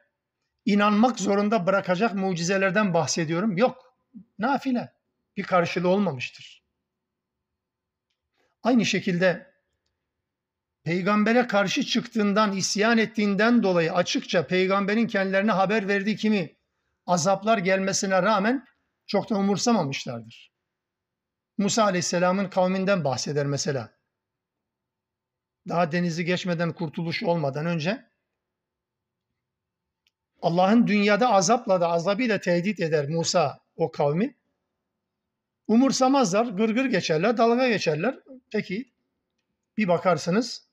inanmak zorunda bırakacak mucizelerden bahsediyorum. Yok, nafile. Bir karşılığı olmamıştır. Aynı şekilde peygambere karşı çıktığından, isyan ettiğinden dolayı açıkça peygamberin kendilerine haber verdiği kimi azaplar gelmesine rağmen çok da umursamamışlardır. Musa Aleyhisselam'ın kavminden bahseder mesela. Daha denizi geçmeden, kurtuluş olmadan önce Allah'ın dünyada azapla da azabıyla tehdit eder Musa o kavmi. Umursamazlar, gırgır geçerler, dalga geçerler. Peki bir bakarsınız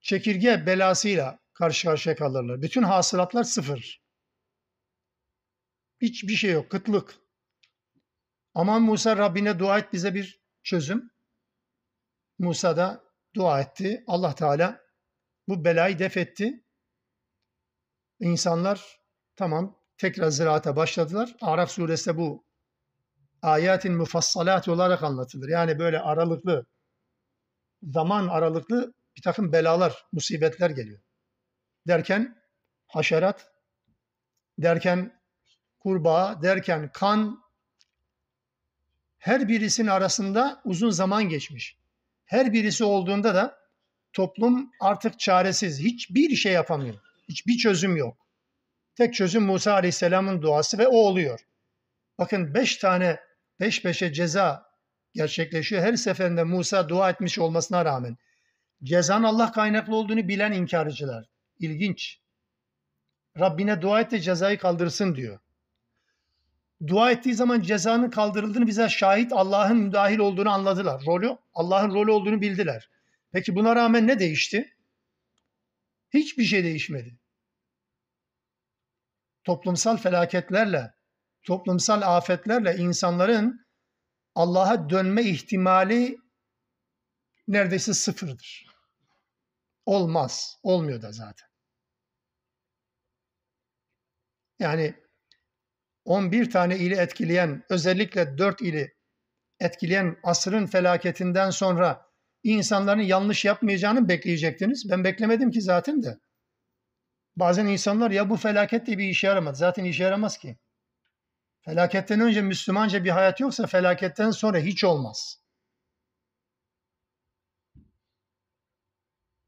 çekirge belasıyla karşı karşıya kalırlar. Bütün hasılatlar sıfır. Hiçbir şey yok, kıtlık. Aman Musa Rabbine dua et bize bir çözüm. Musa da dua etti. Allah Teala bu belayı def etti. İnsanlar tamam tekrar ziraata başladılar. Araf suresinde bu ayetin müfassalat olarak anlatılır. Yani böyle aralıklı, zaman aralıklı bir takım belalar, musibetler geliyor. Derken haşerat, derken kurbağa, derken kan, her birisinin arasında uzun zaman geçmiş. Her birisi olduğunda da toplum artık çaresiz, hiçbir şey yapamıyor. Hiçbir çözüm yok. Tek çözüm Musa Aleyhisselam'ın duası ve o oluyor. Bakın beş tane peş peşe ceza gerçekleşiyor. Her seferinde Musa dua etmiş olmasına rağmen cezanın Allah kaynaklı olduğunu bilen inkarcılar. İlginç. Rabbine dua et de cezayı kaldırsın diyor. Dua ettiği zaman cezanın kaldırıldığını bize şahit Allah'ın müdahil olduğunu anladılar. Rolü, Allah'ın rolü olduğunu bildiler. Peki buna rağmen ne değişti? Hiçbir şey değişmedi. Toplumsal felaketlerle, toplumsal afetlerle insanların Allah'a dönme ihtimali neredeyse sıfırdır. Olmaz, olmuyor da zaten. Yani on bir tane ili etkileyen, özellikle dört ili etkileyen asrın felaketinden sonra insanların yanlış yapmayacağını bekleyecektiniz. Ben beklemedim ki zaten de. Bazen insanlar ya bu felaket diye bir işe yaramaz. Zaten işe yaramaz ki. Felaketten önce Müslümanca bir hayat yoksa felaketten sonra hiç olmaz.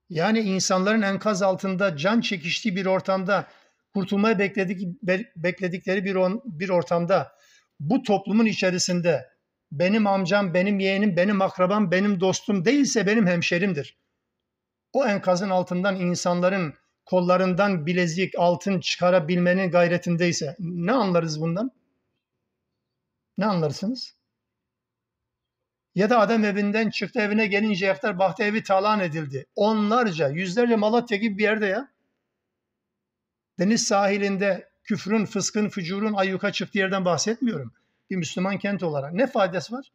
Yani insanların enkaz altında can çekiştiği bir ortamda, kurtulmayı bekledik, bekledikleri bir, on, bir ortamda, bu toplumun içerisinde benim amcam, benim yeğenim, benim akrabam, benim dostum değilse benim hemşerimdir. O enkazın altından insanların kollarından bilezik, altın çıkarabilmenin gayretindeyse ne anlarız bundan? Ne anlarsınız? Ya da adam evinden çıktı, evine gelinceye kadar baktı evi talan edildi. Onlarca, yüzlerce, Malatya gibi bir yerde ya. Deniz sahilinde küfrün, fıskın, fücurun ayyuka çıktığı yerden bahsetmiyorum. Bir Müslüman kent olarak. Ne faydası var?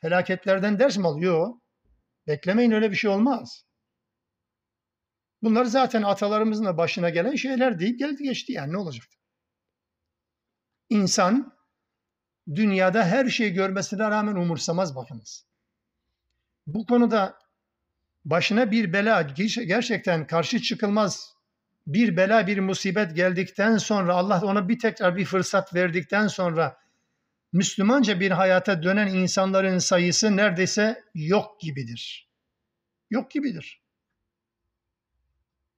Felaketlerden ders mi alıyor? Yok. Beklemeyin, öyle bir şey olmaz. Bunlar zaten atalarımızın da başına gelen şeyler deyip geldi geçti. Yani ne olacaktı? İnsan dünyada her şeyi görmesine rağmen umursamaz bakınız. bu konuda başına bir bela, gerçekten karşı çıkılmaz bir bela, bir musibet geldikten sonra, Allah ona bir tekrar bir fırsat verdikten sonra Müslümanca bir hayata dönen insanların sayısı neredeyse yok gibidir. Yok gibidir.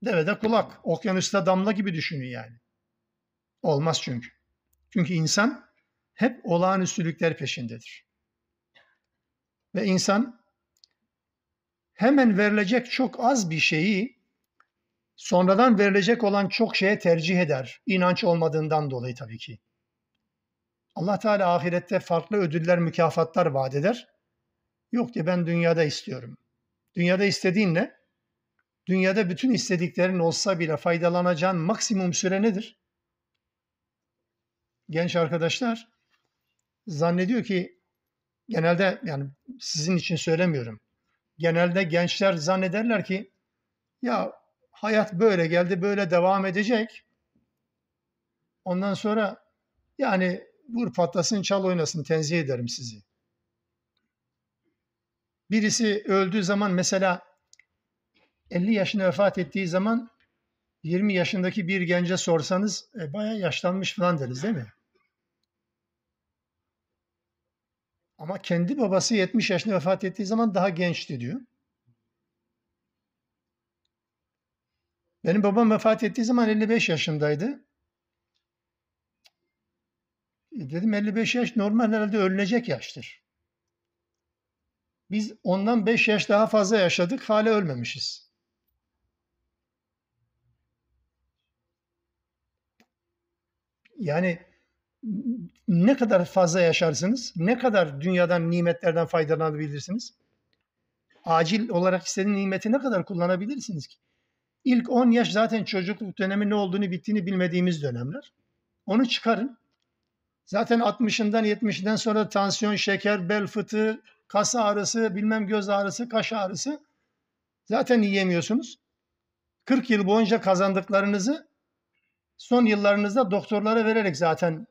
Devede kulak, okyanusta damla gibi düşünün yani. Olmaz çünkü. Çünkü insan hep olağanüstülükler peşindedir. Ve insan hemen verilecek çok az bir şeyi sonradan verilecek olan çok şeye tercih eder. İnanç olmadığından dolayı tabii ki. Allah Teala ahirette farklı ödüller, mükafatlar vaat eder. Yok ki ben dünyada istiyorum. Dünyada istediğin ne? Dünyada bütün istediklerin olsa bile faydalanacağın maksimum süre nedir? Genç arkadaşlar zannediyor ki, genelde yani sizin için söylemiyorum. Genelde gençler zannederler ki ya hayat böyle geldi, böyle devam edecek. Ondan sonra yani vur patlasın, çal oynasın, tenzih ederim sizi. Birisi öldüğü zaman mesela elli yaşında vefat ettiği zaman yirmi yaşındaki bir gence sorsanız e, bayağı yaşlanmış falan deriz değil mi? Ama kendi babası yetmiş yaşında vefat ettiği zaman daha gençti diyor. Benim babam vefat ettiği zaman elli beş yaşındaydı. E dedim elli beş yaş normal herhalde, ölecek yaştır. Biz ondan beş yaş daha fazla yaşadık, hala ölmemişiz. Yani ne kadar fazla yaşarsınız, ne kadar dünyadan, nimetlerden faydalanabilirsiniz? Acil olarak istediğin nimeti ne kadar kullanabilirsiniz ki? İlk on yaş zaten çocukluk dönemi, ne olduğunu bittiğini bilmediğimiz dönemler. Onu çıkarın. Zaten altmışından yetmişinden sonra tansiyon, şeker, bel fıtığı, kas ağrısı, bilmem göz ağrısı, kaş ağrısı, zaten yiyemiyorsunuz. kırk yıl boyunca kazandıklarınızı son yıllarınızda doktorlara vererek zaten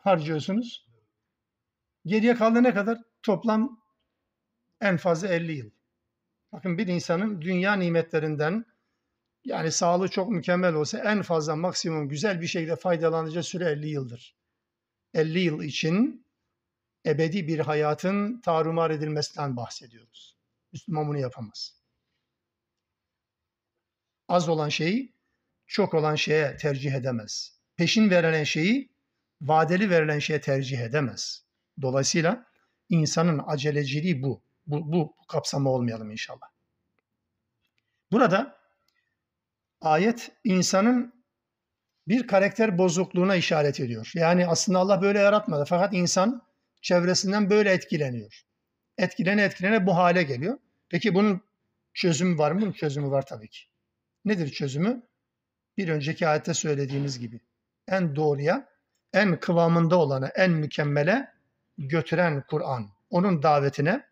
harcıyorsunuz. Geriye kaldı ne kadar? Toplam en fazla elli yıl. Bakın, bir insanın dünya nimetlerinden, yani sağlığı çok mükemmel olsa en fazla maksimum güzel bir şekilde faydalanacağı süre elli yıldır. elli yıl için ebedi bir hayatın tarumar edilmesinden bahsediyoruz. Müslüman bunu yapamaz. Az olan şeyi çok olan şeye tercih edemez. Peşin verilen şeyi vadeli verilen şeye tercih edemez. Dolayısıyla insanın aceleciliği bu. Bu, bu kapsama olmayalım inşallah. Burada ayet insanın bir karakter bozukluğuna işaret ediyor. Yani aslında Allah böyle yaratmadı. Fakat insan çevresinden böyle etkileniyor. Etkilene etkilene bu hale geliyor. Peki bunun çözümü var mı? Bunun çözümü var tabii ki. Nedir çözümü? Bir önceki ayette söylediğimiz gibi en doğruya, en kıvamında olana, en mükemmele götüren Kur'an. Onun davetine,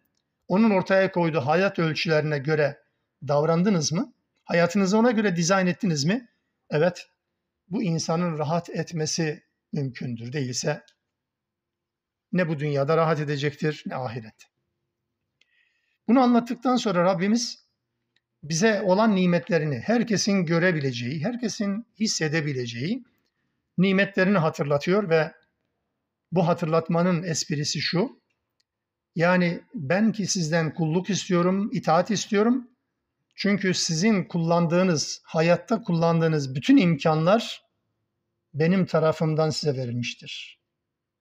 onun ortaya koyduğu hayat ölçülerine göre davrandınız mı? Hayatınızı ona göre dizayn ettiniz mi? Evet, bu insanın rahat etmesi mümkündür. Değilse ne bu dünyada rahat edecektir, ne ahirette. Bunu anlattıktan sonra Rabbimiz bize olan nimetlerini, herkesin görebileceği, herkesin hissedebileceği nimetlerini hatırlatıyor ve bu hatırlatmanın esprisi şu: yani ben ki sizden kulluk istiyorum, itaat istiyorum. Çünkü sizin kullandığınız, hayatta kullandığınız bütün imkanlar benim tarafımdan size verilmiştir.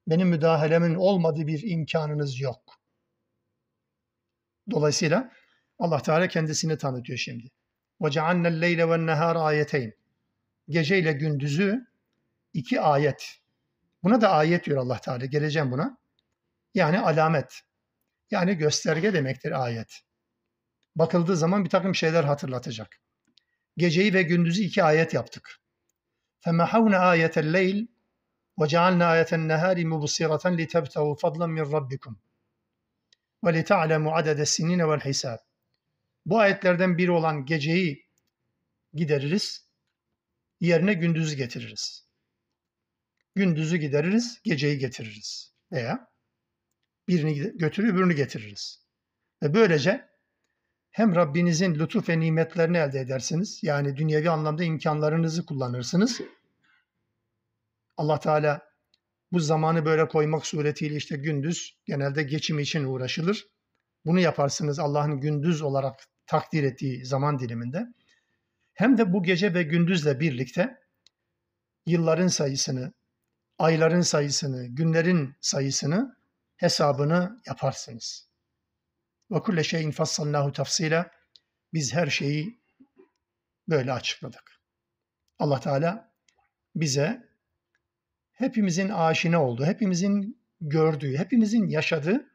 Benim müdahalemin olmadığı bir imkanınız yok. Dolayısıyla Allah Teala kendisini tanıtıyor şimdi. وَجَعَلْنَا اللَّيْلَ وَالنَّهَارَ آيَتَيْنِ Gece ile gündüzü iki ayet. Buna da ayet diyor Allah Teala. Geleceğim buna. Yani alamet. Yani gösterge demektir ayet. Bakıldığı zaman bir takım şeyler hatırlatacak. Geceyi ve gündüzü iki ayet yaptık. فَمَحَوْنَا آيَةَ اللَّيْلِ وَجَعَلْنَا آيَةَ النَّهَارِ مُبْصِرَةً لِتَبْتَغُوا فَضْلًا مِنْ رَبِّكُمْ وَلِتَعْلَمُوا عَدَدَ السِّنِينَ وَالْحِسَابِ Bu ayetlerden biri olan geceyi gideririz, yerine gündüzü getiririz. Gündüzü gideririz, geceyi getiririz. Veya birini götürür, öbürünü getiririz. Ve böylece hem Rabbinizin lütuf ve nimetlerini elde edersiniz. Yani dünyevi anlamda imkanlarınızı kullanırsınız. Allah Teala bu zamanı böyle koymak suretiyle işte gündüz genelde geçim için uğraşılır. Bunu yaparsınız Allah'ın gündüz olarak takdir ettiği zaman diliminde. Hem de bu gece ve gündüzle birlikte yılların sayısını, ayların sayısını, günlerin sayısını, hesabını yaparsınız. Ve kulle şeyin fassalnahu tafsila. Biz her şeyi böyle açıkladık. Allah Teala bize hepimizin aşina olduğu, hepimizin gördüğü, hepimizin yaşadığı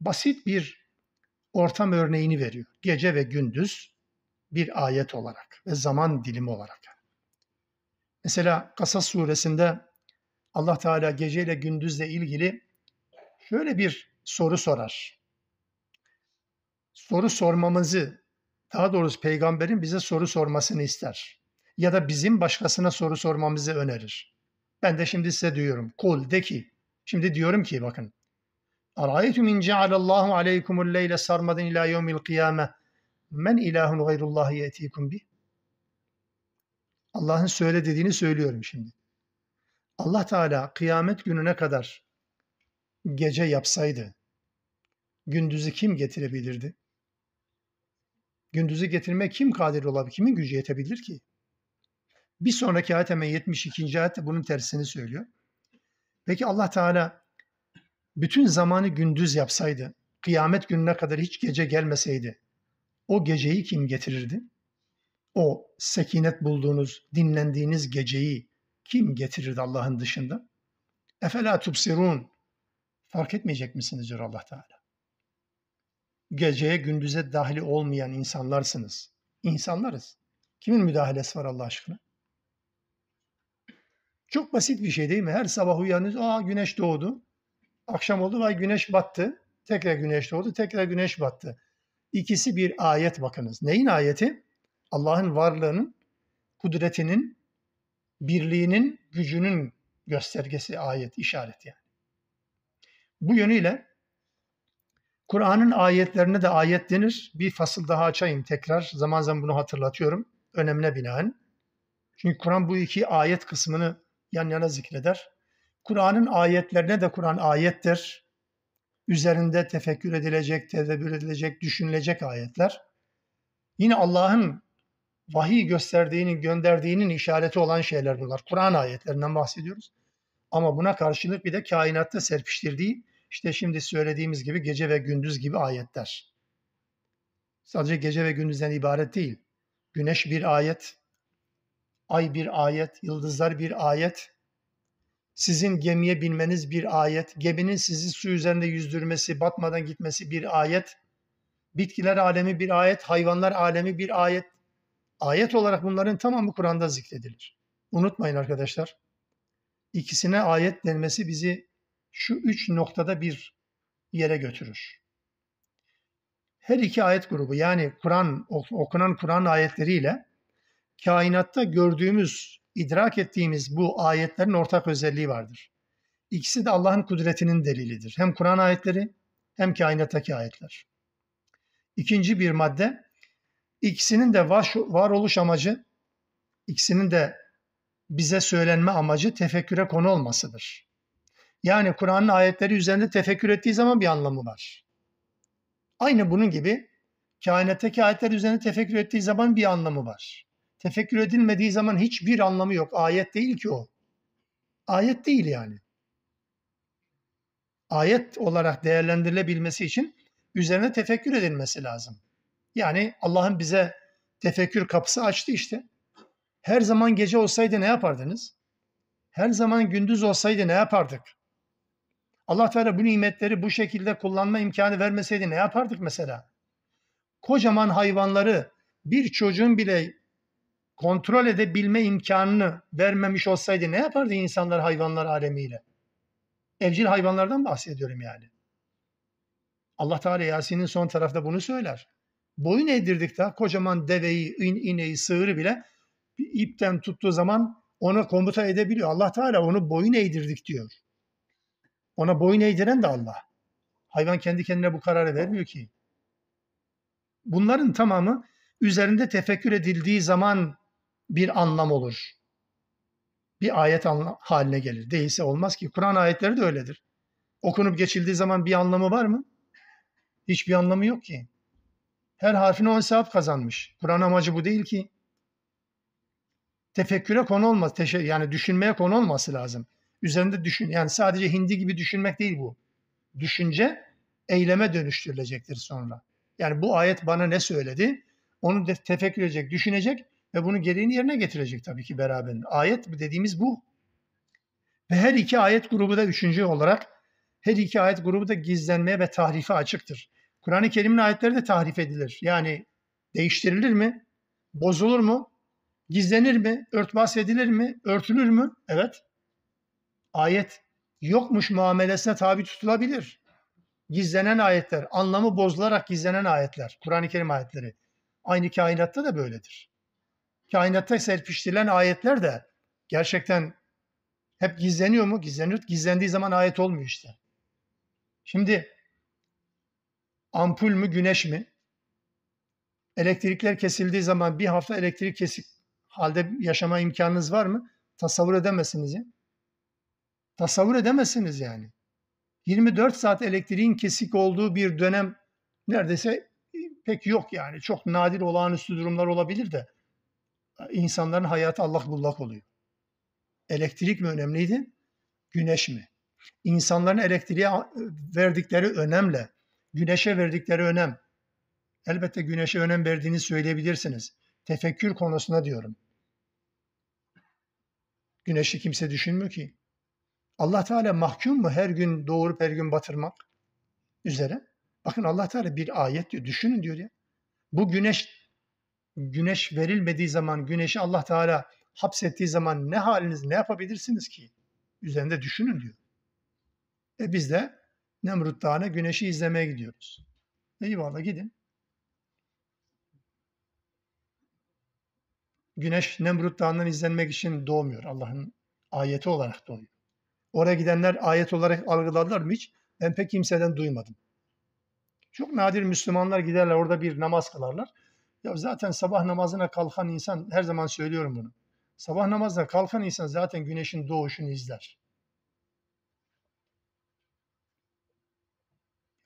basit bir ortam örneğini veriyor. Gece ve gündüz bir ayet olarak ve zaman dilimi olarak. Mesela Kasas suresinde Allah Teala geceyle gündüzle ilgili şöyle bir soru sorar. Soru sormamızı, daha doğrusu peygamberin bize soru sormasını ister. Ya da bizim başkasına soru sormamızı önerir. Ben de şimdi size diyorum. Kul de ki. Şimdi diyorum ki bakın. Araytum in ce'alallahu aleykumul leyle sarmadan ila yevmil kıyame. Men ilahun gayrullahi yetikum bi. Allah'ın söyle dediğini söylüyorum şimdi. Allah Teala kıyamet gününe kadar gece yapsaydı gündüzü kim getirebilirdi? Gündüzü getirme kim kadir olabilir? Kimin gücü yetebilir ki? Bir sonraki ayet hemen yetmiş ikinci ayette bunun tersini söylüyor. Peki Allah Teala bütün zamanı gündüz yapsaydı, kıyamet gününe kadar hiç gece gelmeseydi, o geceyi kim getirirdi? O sekinet bulduğunuz, dinlendiğiniz geceyi kim getirirdi Allah'ın dışında? Efela tubsirun. Fark etmeyecek misiniz diyor Allah Teala. Geceye gündüze dahil olmayan insanlarsınız. İnsanlarız. Kimin müdahalesi var Allah aşkına? Çok basit bir şey değil mi? Her sabah uyanıyoruz, aa güneş doğdu. Akşam oldu, vay güneş battı. Tekrar güneş doğdu, tekrar güneş battı. İkisi bir ayet bakınız. Neyin ayeti? Allah'ın varlığının, kudretinin, birliğinin, gücünün göstergesi ayet, işaret yani. Bu yönüyle Kur'an'ın ayetlerine de ayet denir. Bir fasıl daha açayım tekrar. Zaman zaman bunu hatırlatıyorum. Önemine binaen. Çünkü Kur'an bu iki ayet kısmını yan yana zikreder. Kur'an'ın ayetlerine de Kur'an ayettir. Üzerinde tefekkür edilecek, tedebbür edilecek, düşünülecek ayetler. Yine Allah'ın vahiy gösterdiğinin, gönderdiğinin işareti olan şeyler bunlar. Kur'an ayetlerinden bahsediyoruz. Ama buna karşılık bir de kainatta serpiştirdiği, işte şimdi söylediğimiz gibi gece ve gündüz gibi ayetler. Sadece gece ve gündüzden ibaret değil. Güneş bir ayet, ay bir ayet, yıldızlar bir ayet, sizin gemiye binmeniz bir ayet, geminin sizi su üzerinde yüzdürmesi, batmadan gitmesi bir ayet, bitkiler alemi bir ayet, hayvanlar alemi bir ayet. Ayet olarak bunların tamamı Kur'an'da zikredilir. Unutmayın arkadaşlar. İkisine ayet denmesi bizi şu üç noktada bir yere götürür. Her iki ayet grubu yani Kur'an okunan Kur'an ayetleriyle kainatta gördüğümüz, idrak ettiğimiz bu ayetlerin ortak özelliği vardır. İkisi de Allah'ın kudretinin delilidir. Hem Kur'an ayetleri hem kainattaki ayetler. İkinci bir madde, ikisinin de varoluş amacı, ikisinin de bize söylenme amacı tefekküre konu olmasıdır. Yani Kur'an'ın ayetleri üzerinde tefekkür ettiği zaman bir anlamı var. Aynı bunun gibi kainattaki ayetler üzerinde tefekkür ettiği zaman bir anlamı var. Tefekkür edilmediği zaman hiçbir anlamı yok. Ayet değil ki o. Ayet değil yani. Ayet olarak değerlendirilebilmesi için üzerine tefekkür edilmesi lazım. Yani Allah'ın bize tefekkür kapısı açtı işte. Her zaman gece olsaydı ne yapardınız? Her zaman gündüz olsaydı ne yapardık? Allah Teala bu nimetleri bu şekilde kullanma imkanı vermeseydi ne yapardık mesela? Kocaman hayvanları bir çocuğun bile kontrol edebilme imkanını vermemiş olsaydı ne yapardı insanlar hayvanlar alemiyle? Evcil hayvanlardan bahsediyorum yani. Allah Teala Yasin'in son tarafta bunu söyler. Boyun eğdirdik de kocaman deveyi, ineği, sığırı bile ipten tuttuğu zaman ona komuta edebiliyor. Allah Teala onu boyun eğdirdik diyor. Ona boyun eğdiren de Allah. Hayvan kendi kendine bu kararı vermiyor ki. Bunların tamamı üzerinde tefekkür edildiği zaman bir anlam olur. Bir ayet haline gelir. Değilse olmaz ki. Kur'an ayetleri de öyledir. Okunup geçildiği zaman bir anlamı var mı? Hiçbir anlamı yok ki. Her harfine on sevap kazanmış. Kur'an amacı bu değil ki. Tefekküre konu olmaz. Yani düşünmeye konu olması lazım. Üzerinde düşün. Yani sadece hindi gibi düşünmek değil bu. Düşünce eyleme dönüştürülecektir sonra. Yani bu ayet bana ne söyledi? Onu tefekkür edecek, düşünecek ve bunu gereğini yerine getirecek tabii ki beraberinde. Ayet dediğimiz bu. Ve her iki ayet grubu da üçüncü olarak her iki ayet grubu da gizlenmeye ve tahrife açıktır. Kur'an-ı Kerim'in ayetleri de tahrif edilir. Yani değiştirilir mi? Bozulur mu? Gizlenir mi? Örtbas edilir mi? Örtülür mü? Evet. Ayet yokmuş muamelesine tabi tutulabilir. Gizlenen ayetler, anlamı bozularak gizlenen ayetler, Kur'an-ı Kerim ayetleri. Aynı kainatta da böyledir. Kainatta serpiştirilen ayetler de gerçekten hep gizleniyor mu? Gizleniyor. Gizlendiği zaman ayet olmuyor işte. Şimdi ampul mü, güneş mi? Elektrikler kesildiği zaman bir hafta elektrik kesik halde yaşama imkanınız var mı? Tasavvur edemezsiniz ya. Tasavvur edemezsiniz yani. yirmi dört saat elektriğin kesik olduğu bir dönem neredeyse pek yok yani. Çok nadir olağanüstü durumlar olabilir de insanların hayatı allak bullak oluyor. Elektrik mi önemliydi? Güneş mi? İnsanların elektriğe verdikleri önemle, güneşe verdikleri önem. Elbette güneşe önem verdiğini söyleyebilirsiniz. Tefekkür konusunda diyorum. Güneşi kimse düşünmüyor ki. Allah Teala mahkum mu her gün doğurup her gün batırmak üzere? Bakın Allah Teala bir ayet diyor. Düşünün diyor ya. Bu güneş güneş verilmediği zaman, güneşi Allah Teala hapsettiği zaman ne haliniz, ne yapabilirsiniz ki? Üzerinde düşünün diyor. E biz de Nemrut Dağı'na güneşi izlemeye gidiyoruz. Eyvallah gidin. Güneş Nemrut Dağı'ndan izlenmek için doğmuyor. Allah'ın ayeti olarak doğuyor. Oraya gidenler ayet olarak algıladılar mı hiç? Ben pek kimseden duymadım. Çok nadir Müslümanlar giderler orada bir namaz kılarlar. Ya zaten sabah namazına kalkan insan, her zaman söylüyorum bunu. Sabah namazına kalkan insan zaten güneşin doğuşunu izler.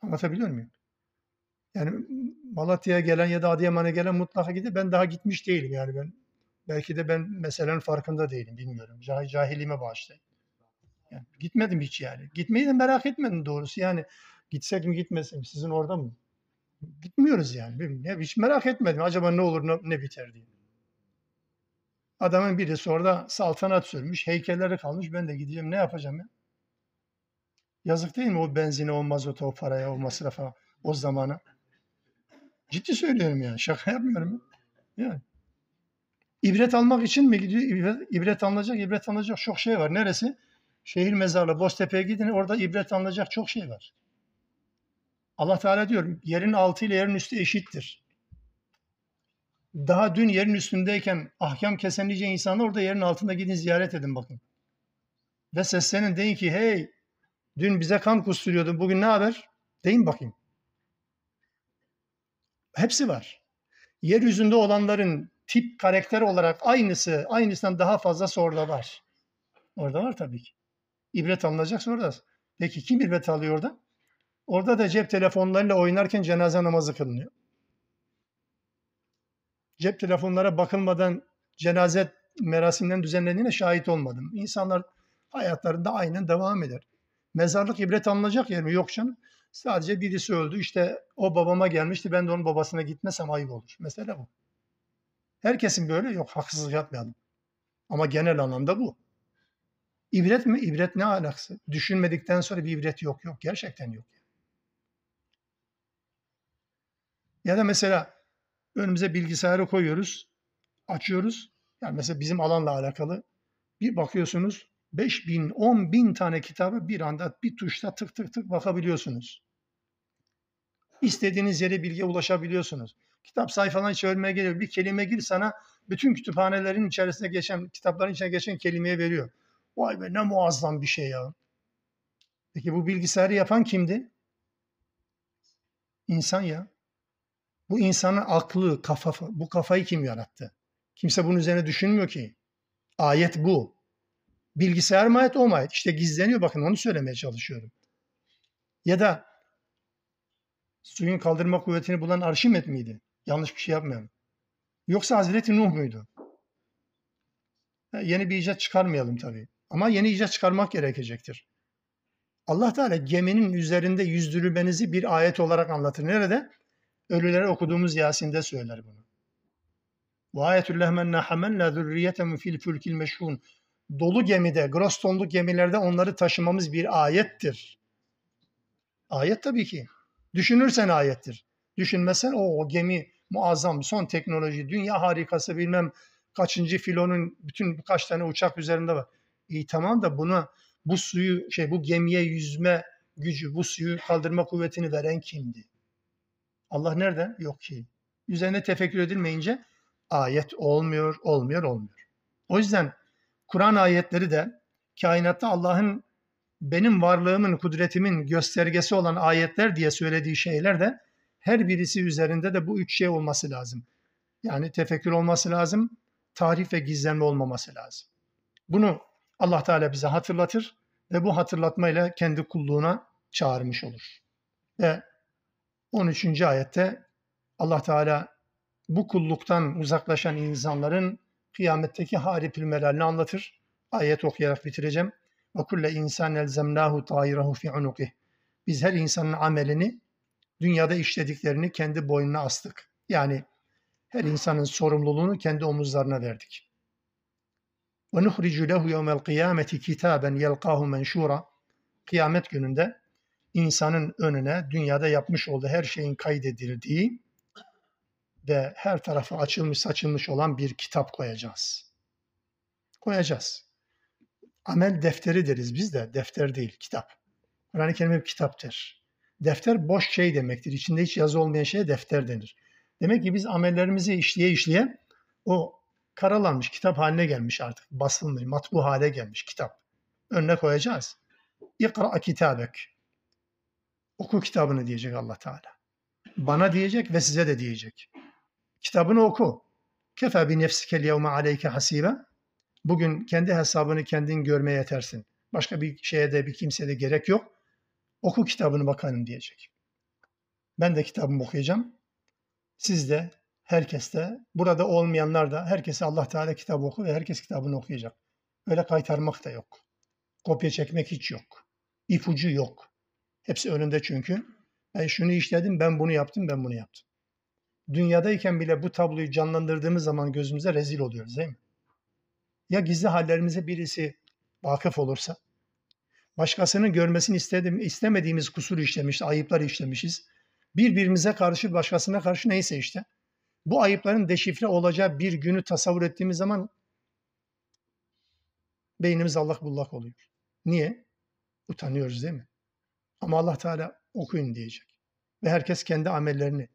Anlatabiliyor muyum? Yani Malatya'ya gelen ya da Adıyaman'a gelen mutlaka gider. Ben daha gitmiş değilim yani ben. Belki de ben meselenin farkında değilim, bilmiyorum. Cah- cahilime bağışlayın. Yani gitmedim hiç yani. Gitmeyi de merak etmedim doğrusu. Yani gitsek mi gitmesek mi? Sizin orada mı? Gitmiyoruz yani. Bilmiyorum. Hiç merak etmedim. Acaba ne olur ne biter diye. Adamın birisi orada saltanat sürmüş. Heykelleri kalmış. Ben de gideceğim. Ne yapacağım ya? Yazık değil mi o benzine, o mazota, o paraya, o masrafa, o zamana? Ciddi söylüyorum yani. Şaka yapmıyorum ya. Yani. İbret almak için mi gidiyor? İbret, ibret alınacak, ibret alınacak çok şey var. Neresi? Şehir mezarlığı, Boztepe'ye gidin. Orada ibret alınacak çok şey var. Allah Teala diyor, yerin altı ile yerin üstü eşittir. Daha dün yerin üstündeyken ahkam kesen nice insanlar orada yerin altında gidin ziyaret edin bakın. Ve seslenin deyin ki hey dün bize kan kusturuyordun bugün ne haber? Deyin bakayım. Hepsi var. Yeryüzünde olanların tip karakter olarak aynısı, aynısından daha fazlası orada var. Orada var tabii ki. İbret alınacaksa orada. Peki kim ibret alıyor orada? Orada da cep telefonlarıyla oynarken cenaze namazı kılınıyor. Cep telefonlara bakılmadan cenaze merasimlerinin düzenlendiğine şahit olmadım. İnsanlar hayatlarında aynen devam eder. Mezarlık ibret alınacak yer mi? Yok canım. Sadece birisi öldü. İşte o babama gelmişti. Ben de onun babasına gitmesem ayıp olur. Mesela bu. Herkesin böyle yok. Haksızlık yapmayalım. Ama genel anlamda bu. İbret mi? İbret ne alakası? Düşünmedikten sonra bir ibret yok. Yok. Gerçekten yok. Ya da mesela önümüze bilgisayarı koyuyoruz, açıyoruz. Yani mesela bizim alanla alakalı bir bakıyorsunuz beş bin, on bin tane kitabı bir anda bir tuşla tık tık tık bakabiliyorsunuz. İstediğiniz yere bilgiye ulaşabiliyorsunuz. Kitap sayfadan çevirmeye geliyor. Bir kelime gir sana bütün kütüphanelerin içerisinde geçen, kitapların içine geçen kelimeye veriyor. Vay be ne muazzam bir şey ya. Peki bu bilgisayarı yapan kimdi? İnsan ya. Bu insanın aklı, kafa, bu kafayı kim yarattı? Kimse bunun üzerine düşünmüyor ki. Ayet bu. Bilgisayar mı ayet, o mu ayet? İşte gizleniyor, bakın onu söylemeye çalışıyorum. Ya da suyun kaldırma kuvvetini bulan Arşimet miydi? Yanlış bir şey yapmayalım. Yoksa Hazreti Nuh muydu? Yeni bir icat çıkarmayalım tabii. Ama yeni icat çıkarmak gerekecektir. Allah Teala geminin üzerinde yüzdürülmenizi bir ayet olarak anlatır. Nerede? Ölülere okuduğumuz Yasin'de söyler bunu. وَاَيَتُ اللّٰهْمَنَّا حَمَنْلَا ذُرِّيَّتَمُ فِي الْفُلْكِ الْمَشْحُونَ. Dolu gemide, gross tonlu gemilerde onları taşımamız bir ayettir. Ayet tabii ki. Düşünürsen ayettir. Düşünmesen o, o gemi muazzam, son teknoloji, dünya harikası, bilmem kaçıncı filonun, bütün kaç tane uçak üzerinde var. İyi tamam da buna, bu suyu, şey bu gemiye yüzme gücü, bu suyu kaldırma kuvvetini veren kimdi? Allah nereden? Yok ki. Üzerine tefekkür edilmeyince ayet olmuyor, olmuyor, olmuyor. O yüzden Kur'an ayetleri de kainatta Allah'ın benim varlığımın, kudretimin göstergesi olan ayetler diye söylediği şeyler de her birisi üzerinde de bu üç şey olması lazım. Yani tefekkür olması lazım, tarif ve gizlenme olmaması lazım. Bunu Allah Teala bize hatırlatır ve bu hatırlatmayla kendi kulluğuna çağırmış olur. Ve on üçüncü ayette Allah Teala bu kulluktan uzaklaşan insanların kıyametteki haripilmelerini anlatır. Ayet okuyarak bitireceğim. وَكُلَّ اِنْسَانَ الْزَمْنَاهُ طَائِرَهُ فِي عُنُقِهِ. Biz her insanın amelini, dünyada işlediklerini kendi boynuna astık. Yani her insanın sorumluluğunu kendi omuzlarına verdik. وَنُخْرِجُ لَهُ يَوْمَ الْقِيَامَةِ كِتَابًا يَلْقَاهُ مَنْشُورًا. Kıyamet gününde insanın önüne dünyada yapmış olduğu her şeyin kaydedildiği ve her tarafı açılmış saçılmış olan bir kitap koyacağız. Koyacağız. Amel defteri deriz biz de. Defter değil, kitap. Kur'an-ı Kerim hep kitap der. Defter boş şey demektir. İçinde hiç yazı olmayan şeye defter denir. Demek ki biz amellerimizi işleye işleye o karalanmış kitap haline gelmiş artık. Basılmış, matbu hale gelmiş kitap. Önüne koyacağız. İkra kitabek. Oku kitabını diyecek Allah Teala. Bana diyecek ve size de diyecek. Kitabını oku. Kefe bi nefsikel yevme aleyke hasibe. Bugün kendi hesabını kendin görmeye yetersin. Başka bir şeye de bir kimseye de gerek yok. Oku kitabını bakalım diyecek. Ben de kitabımı okuyacağım. Siz de, herkes de, burada olmayanlar da, herkese Allah Teala kitabı oku ve herkes kitabını okuyacak. Öyle kaytarmak da yok. Kopya çekmek hiç yok. İpucu yok. Hepsi önünde çünkü. Ben şunu işledim, ben bunu yaptım, ben bunu yaptım. Dünyadayken bile bu tabloyu canlandırdığımız zaman gözümüze rezil oluyoruz değil mi? Ya gizli hallerimize birisi vakıf olursa, başkasının görmesini istedim, istemediğimiz kusur işlemiş, ayıplar işlemişiz. Birbirimize karşı, başkasına karşı neyse işte. Bu ayıpların deşifre olacağı bir günü tasavvur ettiğimiz zaman beynimiz allak bullak oluyor. Niye? Utanıyoruz değil mi? Ama Allah Teala okuyun diyecek. Ve herkes kendi amellerini.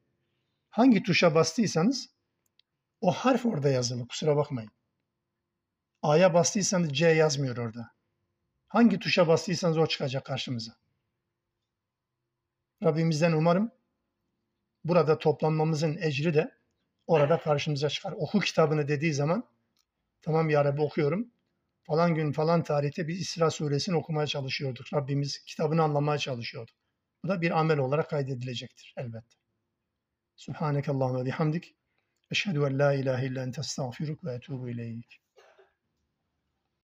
Hangi tuşa bastıysanız o harf orada yazılı. Kusura bakmayın. A'ya bastıysanız C yazmıyor orada. Hangi tuşa bastıysanız o çıkacak karşımıza. Rabbimizden umarım burada toplanmamızın ecri de orada karşımıza çıkar. Oku kitabını dediği zaman tamam ya Rabbi okuyorum. Falan gün falan tarihte biz İsra Sûresini okumaya çalışıyorduk. Rabbimiz kitabını anlamaya çalışıyordu. Bu da bir amel olarak kaydedilecektir elbette. Subhaneke Allahümme bihamdik. Eşhedü en la ilahe illa ente estağfiruk ve etûbu ileyk.